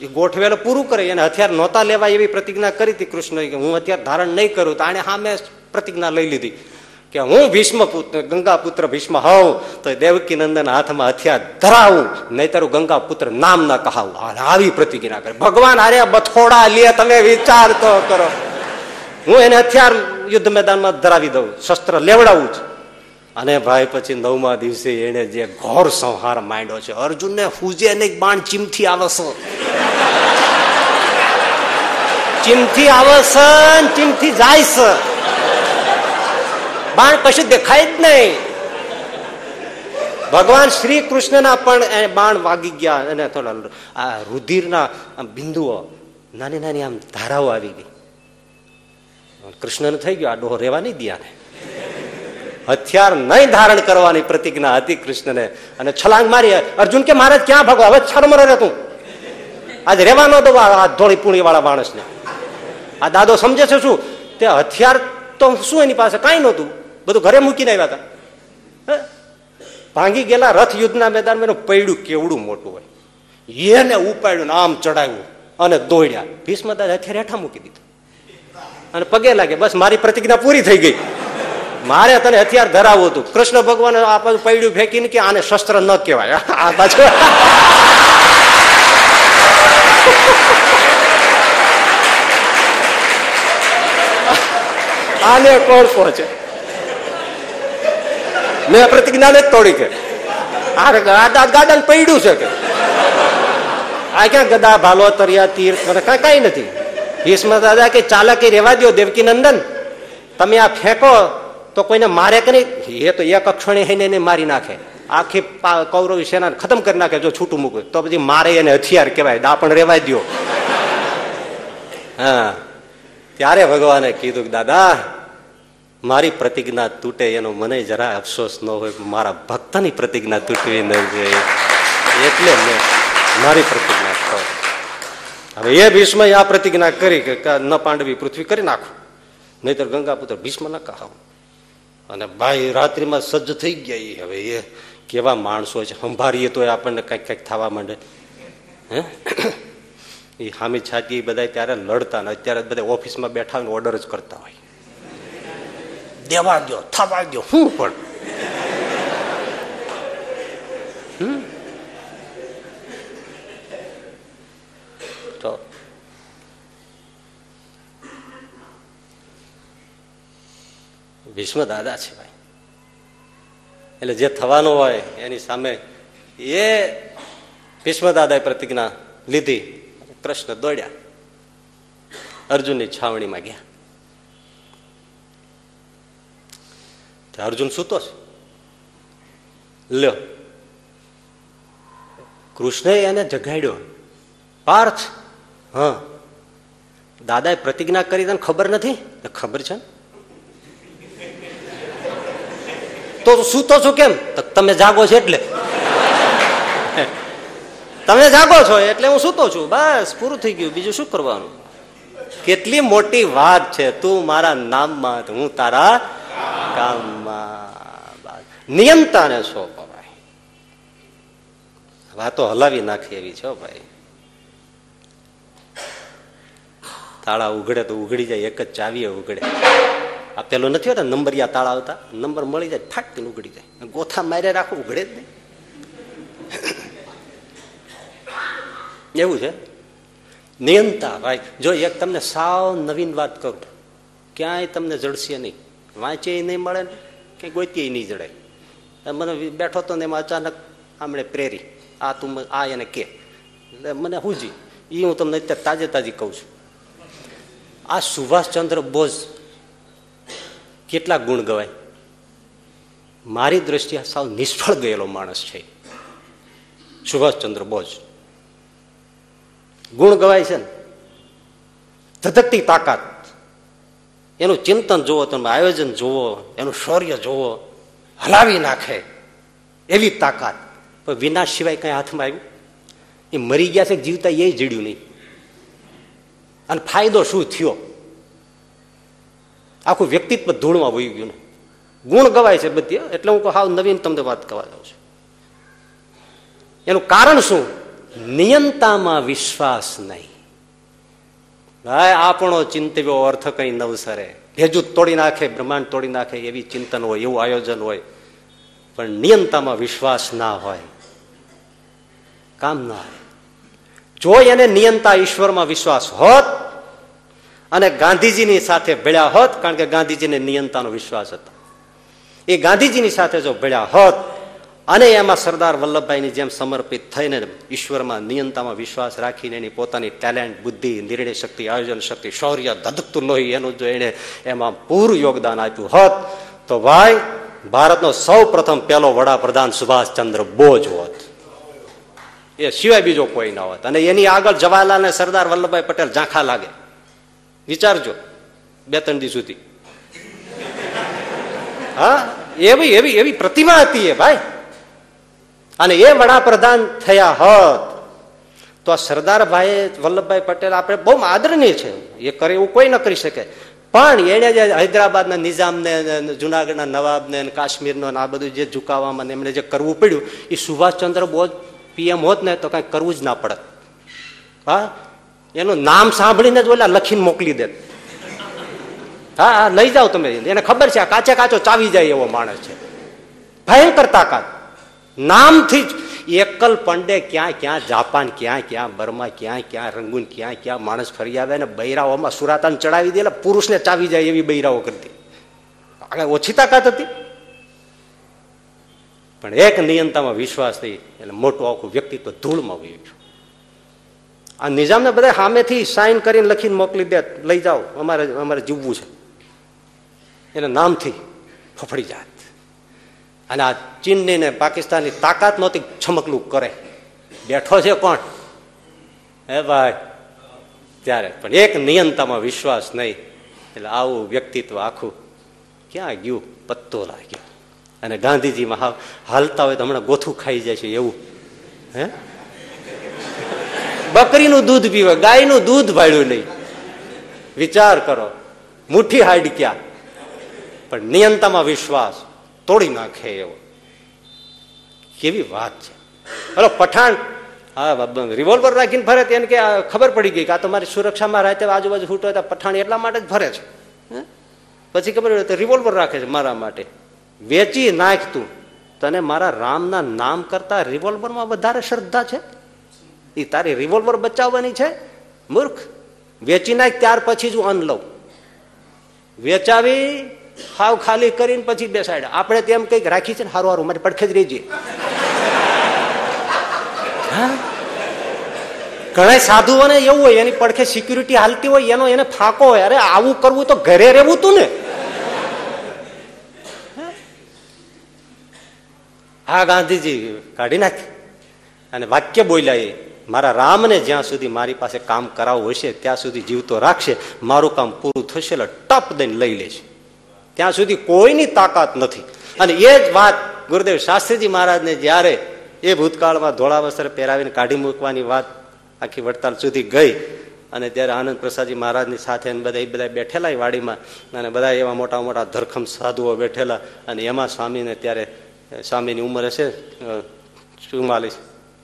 એ ગોઠવેલો પૂરું કરે, એને હથિયાર નહોતા લેવા એવી પ્રતિજ્ઞા કરી હતી કૃષ્ણએ કે હું હથિયાર ધારણ નહીં કરું. તો આને સામે પ્રતિજ્ઞા લઈ લીધી કે હું ભીષ્મ પુત્ર ગંગા પુત્ર ભીષ્મ હોઉં તો દેવકી નંદન હાથમાં હથિયાર ધરાવું, નહીં તારું ગંગા પુત્ર નામ ના કહાવું. આવી પ્રતિજ્ઞા કરે. ભગવાન આરે બથોડા લે, તમે વિચાર તો કરો. હું એને હથિયાર યુદ્ધ મેદાનમાં ધરાવી દઉં, શસ્ત્ર લેવડાવું છું. અને ભાઈ પછી નવમા દિવસે એને જે ઘોર સંહાર માંડ્યો છે. અર્જુનને ફૂજે ને બાણ ચીમથી આવશે, ચીમથી આવશે, ચીમથી જાય છે. બાણ કશું દેખાય જ નહીં. ભગવાન શ્રી કૃષ્ણના પણ બાણ વાગી ગયા અને થોડા આ રુધિરના બિંદુઓ નાની નાની આમ ધારાઓ આવી ગઈ. કૃષ્ણને થઈ ગયો આ ડોહો રેવા નહીં દે, આને હથિયાર નહીં ધારણ કરવાની પ્રતિજ્ઞા હતી કૃષ્ણને. અને છલાંગ મારી અર્જુન કે મહારાજ ક્યાં ભાગો, હવે છરમરો રે તું, આજ રેવા ન દો આ ધોળી પૂણી વાળા માણસને. આ દાદો સમજે છે શું? તે હથિયાર તો શું એની પાસે કાંઈ નહોતું, બધું ઘરે મૂકીને આવ્યા હતા. ભાંગી ગયેલા રથ યુદ્ધના મેદાનમાં એનું પૈડું કેવડું મોટું હોય, એને ઉપાડ્યું આમ ચડાવ્યું અને દોડ્યા. ભીષ્મ દાદા હથિયાર હેઠા મૂકી દીધું અને પગે લાગે, બસ મારી પ્રતિજ્ઞા પૂરી થઈ ગઈ, મારે તને હથિયાર ધરાવવું હતું. કૃષ્ણ ભગવાન આ બાજુ પૈડું ફેંકીને કે આને શસ્ત્ર ન કહેવાય, આ બાજુ આને કોણ પહોંચે? મેં પ્રતિજ્ઞાને જ તોડી કે આ ગાડાને પૈડું છે કે આ ક્યાં ગદા ભાલો તરિયા તીર કાંઈ નથી. ભીષ્મ દાદા કે ચાલાકી રેવા દો દેવકીનંદન, તમે આ ફેંકો તો કોઈને મારે કે નહીં, એ તો એક અક્ષણે એને એને મારી નાખે, આખી કૌરવ સેનાને ખતમ કરી નાખે. જો છૂટું મૂકે તો પછી મારે એને હથિયાર કહેવાય, દાપણ રેવાય દો. હા, ત્યારે ભગવાને કીધું કે દાદા મારી પ્રતિજ્ઞા તૂટે એનો મને જરા અફસોસ ન હોય, મારા ભક્તની પ્રતિજ્ઞા તૂટવી ન જોઈએ એટલે મેં મારી પ્રતિજ્ઞા થઈ. હવે એ ભીષ્મ આ પ્રતિજ્ઞા કરી કે ન પાંડવી પૃથ્વી કરી નાખું, નહીતર ગંગા પુત્ર ભીષ્મ ના કહાવું. અને ભાઈ રાત્રિમાં સજ્જ થઈ ગયા. હવે એ કેવા માણસો છે, સંભાળીએ તો આપણને કંઈક કંઈક થવા માંડે. હે, એ હામી છાતી બધા ત્યારે લડતા ને અત્યારે બધા ઓફિસમાં બેઠા ઓર્ડર જ કરતા હોય, દેવા ગયો થવા ગયો હું પણ. તો ભીષ્મ દાદા છે ભાઈ, એટલે જે થવાનું હોય એની સામે એ ભીષ્મ દાદાએ પ્રતિજ્ઞા લીધી. કૃષ્ણ દોડ્યા, અર્જુનની છાવણીમાં ગયા. अर्जुन सूतो लो, कृष्ण એને જગાડ્યો, પાર્થ હા દાદાએ પ્રતિજ્ઞા કરી, તને ખબર નથી? ખબર છે, તો સૂતો છો કેમ? તમે જાગો છો એટલે, તમે જાગો છો એટલે હું સૂતો છું, બસ પૂરું થઈ ગયું, બીજું શું કરવાનું? કેટલી મોટી વાત છે, તું મારા નામમાં હું તારા કામમાં, નિયંતાને સોંપો ભાઈ, વાતો હલાવી નાખી એવી છે ભાઈ, તાળા ઉઘડે તો ઉઘડી જાય, એક જ ચાવીએ ઉઘડે, આ પેલો નથી હોતા નંબરિયા તાળા આવતા, નંબર મળી જાય ફાટતી ઉઘડી જાય, ગોથા માર્યા રાખો ઉઘડે જ નહીં, એવું છે નિયંતા ભાઈ. જો એક તમને સાવ નવીન વાત કરું, ક્યાંય તમને જડશે નહીં, વાંચે નહીં મળે ને ક્યાંય ગોતી નહીં જડાય, મને બેઠો તો ને એમાં અચાનક આમણે પ્રેરી આ તું આ એને કે મને હુંજી, એ હું તમને અત્યારે તાજે તાજી કહું છું, આ સુભાષ ચંદ્ર બોસ કેટલા ગુણ ગવાય, મારી દ્રષ્ટિએ સાવ નિષ્ફળ ગયેલો માણસ છે સુભાષચંદ્ર બોઝ, ગુણ ગવાય છે ને, ધધકતી તાકાત, એનું ચિંતન જોવો, તમે આયોજન જોવો, એનું શૌર્ય જોવો, હલાવી નાખે એવી તાકાત, પણ વિનાશ સિવાય કંઈ હાથમાં આવ્યું? એ મરી ગયા છે, જીવતા એ જીડ્યું નહીં, અને ફાયદો શું થયો? આખું વ્યક્તિત્વ ધૂળમાં વહી ગયું ને, ગુણ ગવાય છે બધી, એટલે હું હાવ નવીન તમને વાત કરવા જાઉં છું, એનું કારણ શું? નિયંતામાં વિશ્વાસ નહીં ભાઈ, આપણો ચિંતવ્યો અર્થ કંઈ નવસરે, ભેજું તોડી નાખે, બ્રહ્માંડ તોડી નાખે એવી ચિંતન હોય, એવું આયોજન હોય, પણ નિયંતામાં વિશ્વાસ ના હોય, કામ ના આવે. જો એને નિયંતા ઈશ્વરમાં વિશ્વાસ હોત અને ગાંધીજીની સાથે ભેળ્યા હોત, કારણ કે ગાંધીજીને નિયંતાનો વિશ્વાસ હતો, એ ગાંધીજીની સાથે જો ભેળ્યા હોત અને એમાં સરદાર વલ્લભભાઈની જેમ સમર્પિત થઈને ઈશ્વરમાં નિયંતામાં વિશ્વાસ રાખીને એની પોતાની ટેલેન્ટ, બુદ્ધિ, નિર્ણય શક્તિ, આયોજન શક્તિ, શૌર્ય, ધધકતું લોહી, એનું જો એને એમાં પૂરું યોગદાન આપ્યું હોત, તો ભાઈ ભારતનો સૌ પ્રથમ પહેલો વડાપ્રધાન સુભાષચંદ્ર બોઝ હોત, એ સિવાય બીજો કોઈ ના હોત. અને એની આગળ જવાહરલાલ ને સરદાર વલ્લભભાઈ પટેલ ઝાંખા લાગે, વિચારજો બે ત્રણ દી સુધી, હા એવી એવી એવી પ્રતિમા હતી એ ભાઈ, અને એ વડાપ્રધાન થયા હોત તો આ સરદારભાઈ વલ્લભભાઈ પટેલ આપણે બહુ આદરણીય છે, એ કરે એવું કોઈ ન કરી શકે, પણ એને જે હૈદરાબાદના નિઝામને, જુનાગઢના નવાબને, કાશ્મીરનો આ બધું જે ઝુકાવવામાં એમણે જે કરવું પડ્યું, એ સુભાષચંદ્ર બોઝ પીએમ હોત ને તો કાંઈ કરવું જ ના પડત, હા એનું નામ સાંભળીને જ ઓલા લખીને મોકલી દેત, હા હા લઈ જાઓ તમે, એને ખબર છે આ કાચે કાચો ચાવી જાય એવો માણસ છે, ભયંકર તાકાત, નામથી જ એકલ પંડે ક્યાં ક્યાં, જાપાન ક્યાં ક્યાં, બર્મા ક્યાં ક્યાં, રંગૂન ક્યાં ક્યાં માણસ ફરી આવે ને બૈરાઓમાં સુરાતાન ચડાવી દે, એટલે પુરુષને ચાવી જાય એવી બૈરાઓ કરતી, આગળ ઓછી તાકાત હતી, પણ એક નિયંતામાં વિશ્વાસ થઈ એટલે મોટું આખું વ્યક્તિત્વ ધૂળમાં વહી ગયું. આ નિઝામને બધા સામેથી સાઇન કરીને લખીને મોકલી દે, લઈ જાઓ અમારે અમારે જીવવું છે, એને નામથી ફફડી જાત. અને આ ચીનની ને પાકિસ્તાનની તાકાત નહોતી, છમકલું કરે બેઠો છે કોણ હે ભાઈ ત્યારે, પણ એક નિયંતામાં વિશ્વાસ નહીં, એટલે આવું વ્યક્તિત્વ આખું ક્યાં ગયું? પત્તો લાગ્યો. અને ગાંધીજીમાં હા હાલતા હોય તો હમણાં ગોથું ખાઈ જાય છે એવું, હે બકરીનું દૂધ પીવે, ગાયનું દૂધ ભાળ્યું નહીં, વિચાર કરો, મુઠ્ઠી હાડક્યા, પણ નિયંતામાં વિશ્વાસ તોડી નાખે એવો, કેવી વાત છે. હલો પઠાણ હા રિવોલ્વર રાખીને ફરે તેને કે ખબર પડી ગઈ કે આ તમારી સુરક્ષામાં રહેતે આજુબાજુ ફૂટો હતા, પઠાણ એટલા માટે જ ફરે છે, હે પછી ખબર પડે રિવોલ્વર રાખે છે મારા માટે, વેચી નાખ તું, તને મારા રામના નામ કરતા રિવોલ્વરમાં વધારે શ્રદ્ધા છે, એ તારી રિવોલ્વર બચાવવાની છે મૂર્ખ, વેચી નાખ ત્યાર પછી જ હું અન્ન લઉં, વેચાવી હાવ ખાલી કરીને પછી બેસાડ, આપણે તેમ કંઈક રાખી છે ને હારું હારું મારી પડખે જ રહીજે. ઘણા સાધુઓને એવું હોય એની પડખે સિક્યુરિટી હાલતી હોય, એનો એને ફાંકો હોય, અરે આવું કરવું તો ઘરે રહેવું તું ને, આ ગાંધીજી કાઢી નાખી અને વાક્ય બોલ્યા, એ મારા રામને જ્યાં સુધી મારી પાસે કામ કરાવવું હશે ત્યાં સુધી જીવતો રાખશે, મારું કામ પૂરું થશે એટલે ટપ દઈને લઈ લે છે, ત્યાં સુધી કોઈની તાકાત નથી. અને એ જ વાત ગુરુદેવ શાસ્ત્રીજી મહારાજને જ્યારે એ ભૂતકાળમાં ધોળા વસ્ત્ર પહેરાવીને કાઢી મૂકવાની વાત આખી વડતાલ સુધી ગઈ, અને ત્યારે આનંદ પ્રસાદજી મહારાજની સાથે બધા એ બધા બેઠેલા વાડીમાં, અને બધા એવા મોટા મોટા ધરખમ સાધુઓ બેઠેલા, અને એમાં સ્વામીને ત્યારે સ્વામીની ઉંમર હશે ચુમ્માલીસ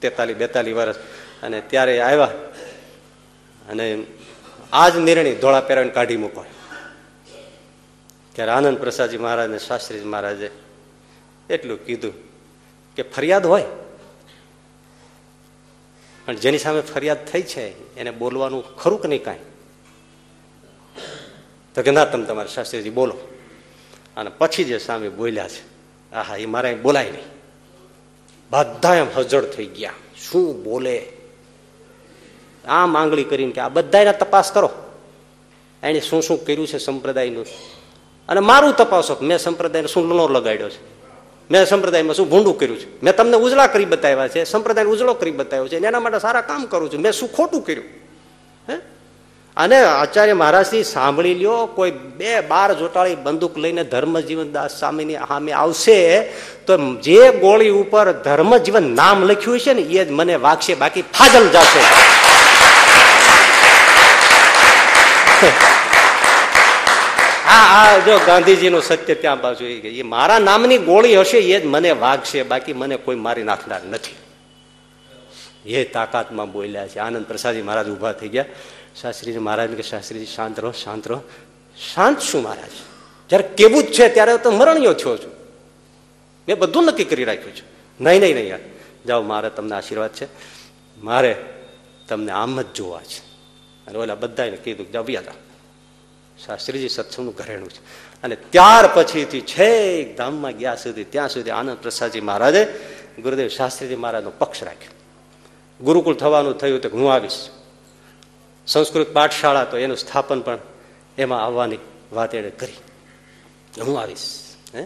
તેતાલીસ બેતાલીસ વર્ષ, અને ત્યારે આવ્યા અને આ જ નિર્ણય ધોળા પહેરાવીને કાઢી મૂકો. ત્યારે આનંદ પ્રસાદજી મહારાજને શાસ્ત્રીજી મહારાજે એટલું કીધું કે ફરિયાદ હોય પણ જેની સામે ફરિયાદ થઈ છે એને બોલવાનું ખરું કે નહીં કાંઈ? તો કે ના, તમે તમારે શાસ્ત્રીજી બોલો. અને પછી જે સ્વામી બોલ્યા છે, આહા, એ મારા બોલાય નહીં, બધા એમ હજળ થઈ ગયા, શું બોલે, આમ આંગળી કરીને કે આ બધાને તપાસ કરો, એને શું શું કર્યું છે સંપ્રદાયનું, અને મારું તપાસો, મેં સંપ્રદાયને શું લો લગાડ્યો છે, મેં સંપ્રદાયમાં શું ભૂંડું કર્યું છે, મેં તમને ઉજળા કરી બતાવ્યા છે, સંપ્રદાયને ઉજળો કરી બતાવ્યો છે, એના માટે સારા કામ કરું છું, મેં શું ખોટું કર્યું? હે? અને આચાર્ય મહારાજથી સાંભળી લ્યો, કોઈ બે બાર જોટાળી બંદૂક લઈને ધર્મજીવન દાસ સ્વામીની સામે આવશે તો જે ગોળી ઉપર ધર્મજીવન નામ લખ્યું છે ને એ જ મને વાગશે, બાકી ફાજલ જશે. આ આ જો ગાંધીજીનું સત્ય ત્યાં બાજુ એ મારા નામની ગોળી હશે એ જ મને વાગશે, બાકી મને કોઈ મારી નાખનાર નથી. એ તાકાતમાં બોલ્યા છે. આનંદ પ્રસાદજી મહારાજ ઉભા થઈ ગયા. શાસ્ત્રીજી મહારાજને કે શાસ્ત્રીજી શાંત રહો, શાંત રહો. શાંત શું મહારાજ? જ્યારે કેવું જ છે ત્યારે તો મરણ્યો થયો છું, મેં બધું નક્કી કરી રાખ્યું છે. નહીં નહીં નહીં યાર, જાઓ, મારે તમને આશીર્વાદ છે, મારે તમને આમ જ જોવા છે. અને ઓલા બધાને કીધું જાઓ વ્યા જાઓ, શાસ્ત્રીજી સત્સંગનું ઘરેણું છે. અને ત્યાર પછીથી છેક ધામમાં ગયા સુધી, ત્યાં સુધી આનંદ પ્રસાદજી મહારાજે ગુરુદેવ શાસ્ત્રીજી મહારાજનો પક્ષ રાખ્યો. ગુરુકુળ થવાનું થયું તો હું આવીશ, સંસ્કૃત પાઠશાળા તો એનું સ્થાપન પણ એમાં આવવાની વાત એણે કરી, હું આવીશ. હે?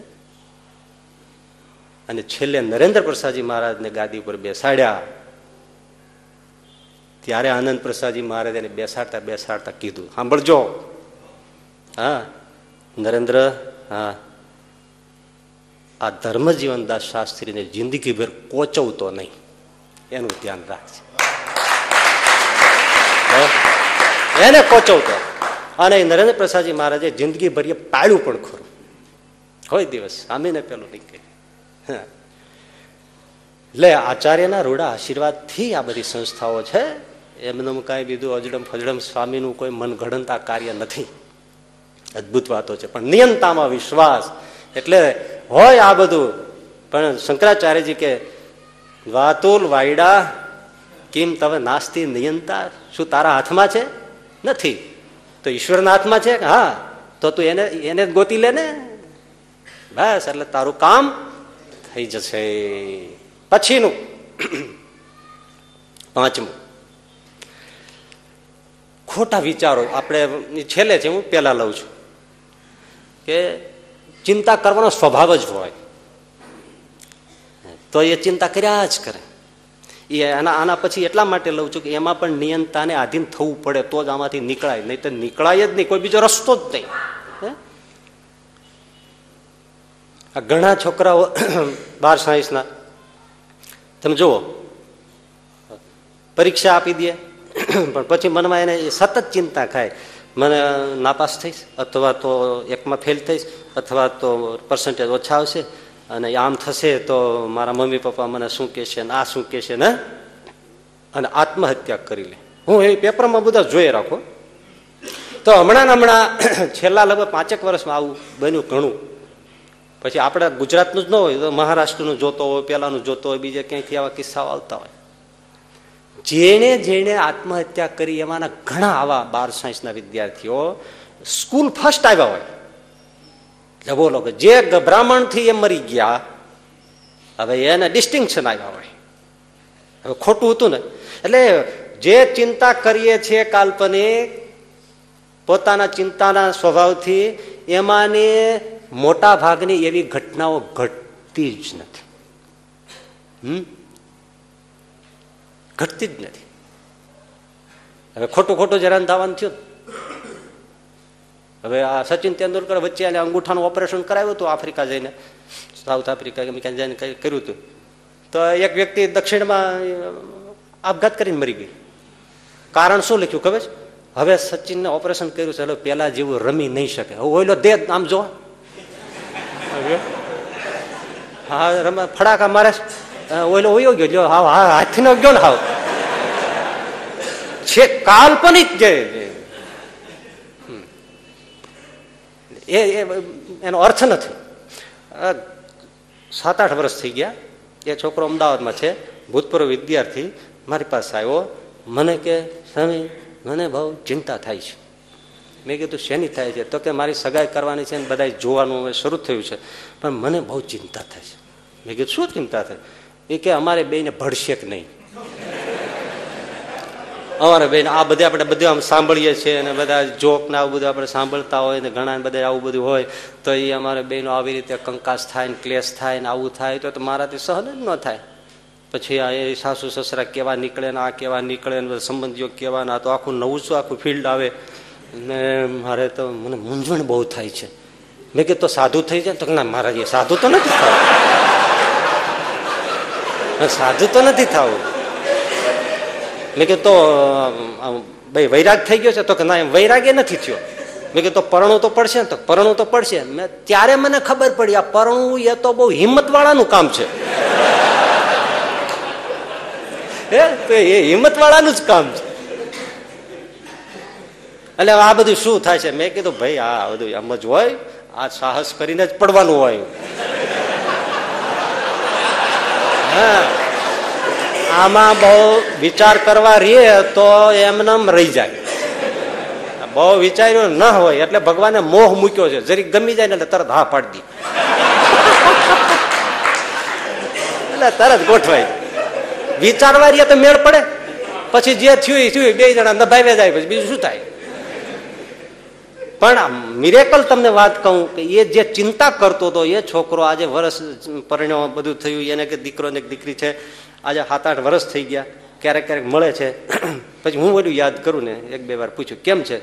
અને છેલ્લે નરેન્દ્ર પ્રસાદજી મહારાજને ગાદી ઉપર બેસાડ્યા, ત્યારે આનંદ પ્રસાદજી મહારાજ એને બેસાડતા બેસાડતા કીધું, સાંભળજો, હા નરેન્દ્ર, હા આ ધર્મજીવન દાસ શાસ્ત્રીને જિંદગીભર કોચવતો નહીં, એનું ધ્યાન રાખજે. એને કોચવતો. અને નરેન્દ્ર પ્રસાદજી મહારાજે જિંદગી ભરીએ પાળ્યું પણ ખરું, કોઈ દિવસ આમીને પેલું નહીં કહે. લે આચાર્યના રૂડા આશીર્વાદથી આ બધી સંસ્થાઓ છે, એમને કાંઈ બીજું અજડમ ફજડમ સ્વામીનું કોઈ મનગઢંત આ કાર્ય નથી. અદભુત વાતો છે, પણ નિયંતામાં વિશ્વાસ એટલે હોય આ બધું. પણ શંકરાચાર્યજી કે વાતુલ વાયડા કેમ તમે નાસ્તી નિયંતા, શું તારા હાથમાં છે? નથી. તો ઈશ્વરના હાથમાં છે. હા તો તું એને એને ગોતી લે ને, બસ, એટલે તારું કામ થઈ જશે. પછીનું પાંચમું, ખોટા વિચારો. આપણે છેલ્લે છે, હું પહેલા લઉં છું, કે ચિંતા કરવાનો સ્વભાવ જ હોય તો એ ચિંતા કર્યા જ કરે. એ આના આના પછી એટલા માટે લઉં છું કે એમાં પણ નિયંતાને આધીન થવું પડે તો જ આમાંથી નીકળાય, નહીં તો નીકળાય જ નહીં, કોઈ બીજો રસ્તો જ નહીં. આ ઘણા છોકરાઓ બાર સાયન્સના તમે જુઓ, પરીક્ષા આપી દે પણ પછી મનમાં એને સતત ચિંતા થાય, મને નાપાસ થઈશ, અથવા તો એકમાં ફેલ થઈશ, અથવા તો પર્સન્ટેજ ઓછા આવશે, અને આમ થશે તો મારા મમ્મી પપ્પા મને શું કહેશે ને આ શું કહેશે ને, અને આત્મહત્યા કરી લે. હું એ પેપરમાં બધા જોઈ રાખો. તો હમણાં હમણાં છેલ્લા લગભગ પાંચેક વર્ષમાં આવું બન્યું ઘણું. પછી આપણે ગુજરાતનું જ ન હોય તો મહારાષ્ટ્રનું જોતો હોય, પહેલાંનું જોતો હોય, બીજે ક્યાંયથી આવા કિસ્સાઓ આવતા હોય. જેણે જેણે આત્મહત્યા કરી એમાંના ઘણા આવા બાર સાયન્સના વિદ્યાર્થીઓ સ્કૂલ ફર્સ્ટ આવ્યા હોય. બોલો કે જે ગભરામણ થી એ મરી ગયા, હવે એને ડિસ્ટિંક્શન આવ્યા હોય. હવે ખોટું હતું ને. એટલે જે ચિંતા કરીએ છીએ કાલ્પનિક, પોતાના ચિંતાના સ્વભાવથી, એમાંની મોટા ભાગની એવી ઘટનાઓ ઘટતી જ નથી. હમ ઘટતી જ નથી. હવે ખોટું ખોટું જરાન થવાનું થયું. હવે આ સચિન તેંડુલકર વચ્ચે આને અંગૂઠાનું ઓપરેશન કરાવ્યું હતું આફ્રિકા જઈને, સાઉથ આફ્રિકા કે ક્યાં જઈને કર્યું હતું. તો એક વ્યક્તિ દક્ષિણમાં આપઘાત કરીને મરી ગઈ. કારણ શું લખ્યું ખબર છે? હવે સચિનને ઓપરેશન કર્યું છે એટલે પેલા જેવું રમી નહીં શકે. હવે ઓઈલો દે આમ જો હા રમા ફડાકા મારે ઓઈલો ઓયો ગયો જો હા હા હાથનો ગયો ને હાવ છે કાલ્પનિક જે એ એનો અર્થ નથી. સાત આઠ વર્ષ થઈ ગયા, એ છોકરો અમદાવાદમાં છે, ભૂતપૂર્વ વિદ્યાર્થી, મારી પાસે આવ્યો. મને કે સ્વામી મને બહુ ચિંતા થાય છે. મેં કીધું શેની થાય છે? તો કે મારી સગાઈ કરવાની છે ને બધા જોવાનું હવે શરૂ થયું છે, પણ મને બહુ ચિંતા થાય છે. મેં કીધું શું ચિંતા થાય? એ કે અમારે બેને ભળશે કે નહીં. અમારે બેન આ બધે આપણે બધું આમ સાંભળીએ છીએ અને બધા જોકને આવું બધું આપણે સાંભળતા હોય ને ઘણા બધા આવું બધું હોય, તો એ અમારે બેનો આવી રીતે કંકાસ થાય ને ક્લેશ થાય ને આવું થાય તો મારાથી સહન જ ન થાય. પછી આ એ સાસુ સસરા કેવા નીકળે ને આ કેવા નીકળે ને સંબંધીઓ કેવા ને આ તો આખું નવું શું આખું ફિલ્ડ આવે ને મારે તો મને મૂંઝવણ બહુ થાય છે. મેં કે તો સાધુ થઈ જાય? તો ના મહારાજ એ સાધુ તો નથી થવું, સાધુ તો નથી થવું. મેં કે તો ભાઈ વૈરાગ થઈ ગયો છે? તો કે ના એમ વૈરાગ એ નથી થયો. મેં કે તો પરણું તો પડશે ને? તો પરણું તો પડશે. મેં ત્યારે મને ખબર પડી આ પરણું એ તો બહુ હિંમત વાળાનું કામ છે. હે તો એ હિંમત વાળાનું જ કામ છે. એટલે આ બધું શું થાય છે? મેં કીધું ભાઈ આ બધું એમ જ હોય, આ સાહસ કરીને જ પડવાનું હોય. હા આમાં બહુ વિચાર કરવા રે તો એમને રહી જાય. બહુ વિચાર્યો ન હોય એટલે ભગવાને મોહ મૂક્યો છે, જરીક ગમી જાય ને એટલે તરત હા પાડી દે, એટલે તરત ગોઠવાય. વિચારવા રે તો મેળ પડે, પછી જે થયું એ થયું, બે જણા દબાવ્યા જાય, પછી બીજું શું થાય? પણ મિરેકલ તમને વાત કહું કે એ જે ચિંતા કરતો હતો એ છોકરો આજે વરસ પરિણ્યો, બધું થયું, એને કે દીકરો ને દીકરી છે, આજે સાત આઠ વર્ષ થઈ ગયા, ક્યારેક ક્યારેક મળે છે. પછી હું બધું યાદ કરું ને એક બે વાર પૂછ્યું કેમ છે?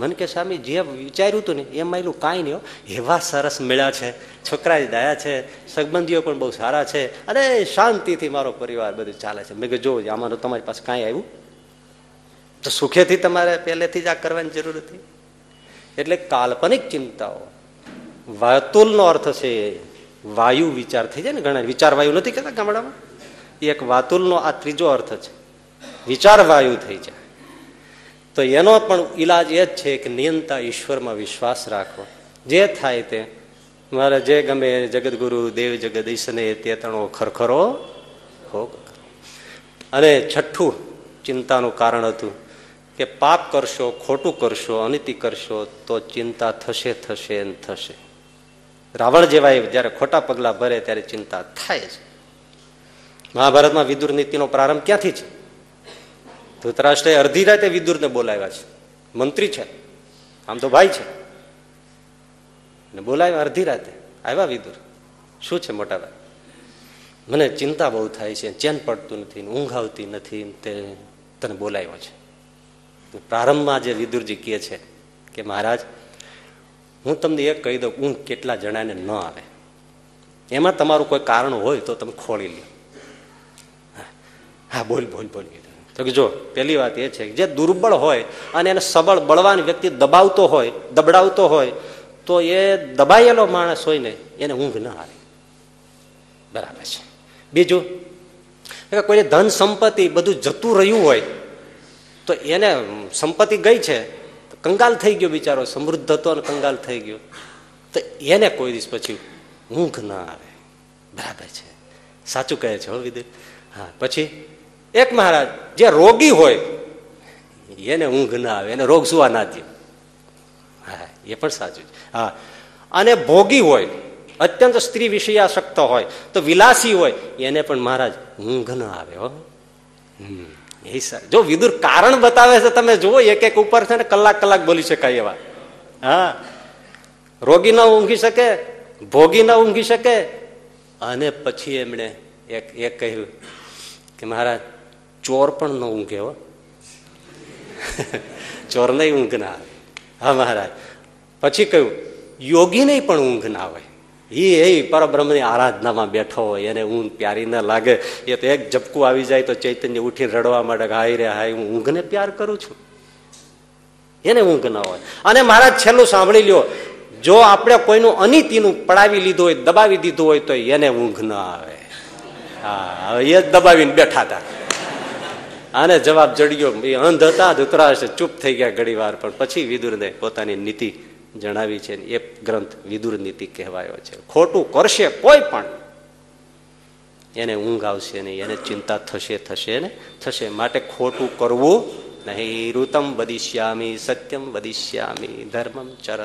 મને કે સ્વામી જે વિચાર્યું હતું ને એમાં એલું કાંઈ નહીં, એવા સરસ મેળા છે, છોકરા જ દયા છે, સંબંધીઓ પણ બહુ સારા છે અને શાંતિથી મારો પરિવાર બધું ચાલે છે. મેં કે જો આમાં તમારી પાસે કાંઈ આવ્યું તો સુખેથી તમારે પહેલેથી જ આ કરવાની જરૂર હતી. એટલે કાલ્પનિક ચિંતાઓ વાતુલનો અર્થ છે વાયુ વિચાર થઈ જાય ને, ઘણા વિચાર વાયુ નથી કહેતા ગામડામાં, એક વાતુલનો આ ત્રીજો અર્થ છે, વિચારવાયુ થઈ જાય. તો એનો પણ ઈલાજ એ જ છે કે નિયંતા ઈશ્વરમાં વિશ્વાસ રાખો. જે થાય તે મારે જે ગમે જગદગુરુ દેવ જગત ઈશને તે તણો ખરખરો ભોગ. અને છઠ્ઠું ચિંતાનું કારણ હતું કે પાપ કરશો, ખોટું કરશો, અનિતિ કરશો તો ચિંતા થશે થશે ને થશે. રાવણ જેવા જયારે ખોટા પગલાં ભરે ત્યારે ચિંતા થાય છે. મહાભારતમાં વિદુર નીતિનો પ્રારંભ ક્યાંથી છે? ધૃતરાષ્ટ્રે અડધી રાતે વિદુરને બોલાવ્યા છે, મંત્રી છે, આમ તો ભાઈ છે, ને બોલાવ્યા અડધી રાતે. આવ્યા વિદુર, શું છે મોટા ભાઈ, મને ચિંતા બહુ થાય છે, ચેન પડતું નથી, ઊંઘ આવતી નથી, તે તને બોલાવ્યો છે. પ્રારંભમાં જે વિદુરજી કહે છે કે મહારાજ હું તમને એ કહી દઉં ઊંઘ કેટલા જણાને ન આવે, એમાં તમારું કોઈ કારણ હોય તો તમે ખોલી લો. હા બોલ બોલ બોલ. તો કે જો પહેલી વાત એ છે કે જે દુર્બળ હોય અને એને સબળ બળવાન વ્યક્તિ દબાવતો હોય દબડાવતો હોય તો એ દબાયેલો માણસ હોય ને એને ઊંઘ ના આવે, બરાબર છે. બીજું કોઈને ધન સંપત્તિ બધું જતું રહ્યું હોય તો એને સંપત્તિ ગઈ છે, કંગાલ થઈ ગયો બિચારો, સમૃદ્ધ હતો અને કંગાલ થઈ ગયો, તો એને કોઈ દિવસ પછી ઊંઘ ના આવે, બરાબર છે. સાચું કહે છે હો વિદે. હા પછી એક મહારાજ જે રોગી હોય એને ઊંઘ ના આવે, એને રોગ સુવા ના દે, હા એ પણ સાચું છે. હા અને ભોગી હોય, અત્યંત સ્ત્રી વિષયાસક્ત હોય, તો વિલાસી હોય એને પણ મહારાજ ઊંઘ ના આવે. હો એ સર જો વિદુર કારણ બતાવે છે, તમે જુઓ એક એક ઉપર છે ને કલાક કલાક બોલી શકાય એવા. હા રોગી ના ઊંઘી શકે, ભોગી ના ઊંઘી શકે, અને પછી એમણે એક એક કહ્યું કે મહારાજ ચોર પણ ન ઊંઘે હો, ચોર ને ઊંઘ ના આવે. હા મહારાજ. પછી કહ્યું યોગીને પણ ઊંઘ ના આવે, એ પરબ્રહ્મની આરાધનામાં બેઠો હોય એને ઊંઘ પ્યારી ના લાગે, એ તો એક ઝપકું આવી જાય તો ચૈતન્ય ઉઠીને રડવા માંડે, હાય રે હાય હું ઊંઘને પ્યાર કરું છું, એને ઊંઘ ના હોય. અને મહારાજ છેલ્લું સાંભળી લ્યો, જો આપણે કોઈનું અનિતિનું પડાવી લીધું હોય, દબાવી દીધું હોય તો એને ઊંઘ ના આવે. હા હવે એ દબાવીને બેઠા હતા, આને જવાબ જડ્યો, એ અંધ હતા, ધૂતરાશ, ચૂપ થઈ ગયા ઘડી વાર, પણ પછી વિદુરને પોતાની નીતિ જણાવી છે. એ ગ્રંથ વિદુર નીતિ કહેવાયો છે. ખોટું કરશે કોઈ પણ એને ઊંઘ આવશે નહીં, એને ચિંતા થશે થશે ને થશે. માટે ખોટું કરવું નહીં. ઋતમ વદિષ્યામી સત્યમ વદિષ્યામી ધર્મમ ચર.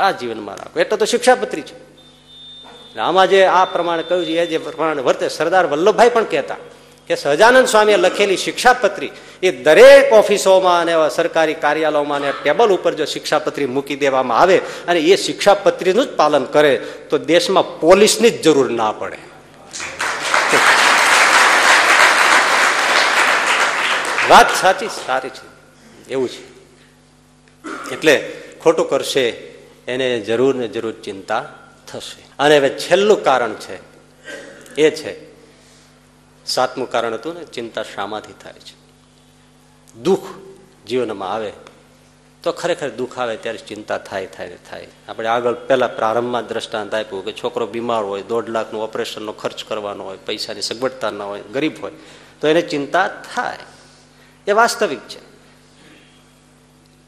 આ જીવનમાં રાખો, એટલે તો શિક્ષાપત્રી છે. આમાં જે આ પ્રમાણે કહ્યું છે એ જે પ્રમાણે વર્તે. સરદાર વલ્લભભાઈ પણ કહેતા કે સહજાનંદ સ્વામીએ લખેલી શિક્ષાપત્રી એ દરેક ઓફિસોમાં અને સરકારી કાર્યાલયોમાં અને ટેબલ ઉપર જો શિક્ષાપત્રી મૂકી દેવામાં આવે અને એ શિક્ષાપત્રીનું જ પાલન કરે તો દેશમાં પોલીસની જ જરૂર ના પડે. વાત સાચી સારી છે, એવું છે. એટલે ખોટું કરશે એને જરૂર ને જરૂર ચિંતા થશે. અને હવે છેલ્લું કારણ છે, એ છે સાતમું કારણ હતું ને, ચિંતા શામાંથી થાય છે? દુઃખ જીવનમાં આવે તો ખરેખર દુઃખ આવે ત્યારે ચિંતા થાય થાય થાય. આપણે આગળ પહેલાં પ્રારંભમાં દ્રષ્ટાંત આપ્યું કે છોકરો બીમાર હોય, દોઢ લાખનું ઓપરેશનનો ખર્ચ કરવાનો હોય, પૈસાની સગવડતા ન હોય, ગરીબ હોય, તો એને ચિંતા થાય, એ વાસ્તવિક છે.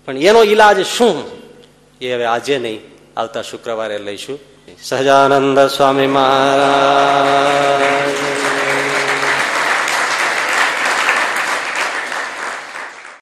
પણ એનો ઈલાજ શું એ હવે આજે નહીં, આવતા શુક્રવારે લઈશું. સહજાનંદ સ્વામી મહારાજ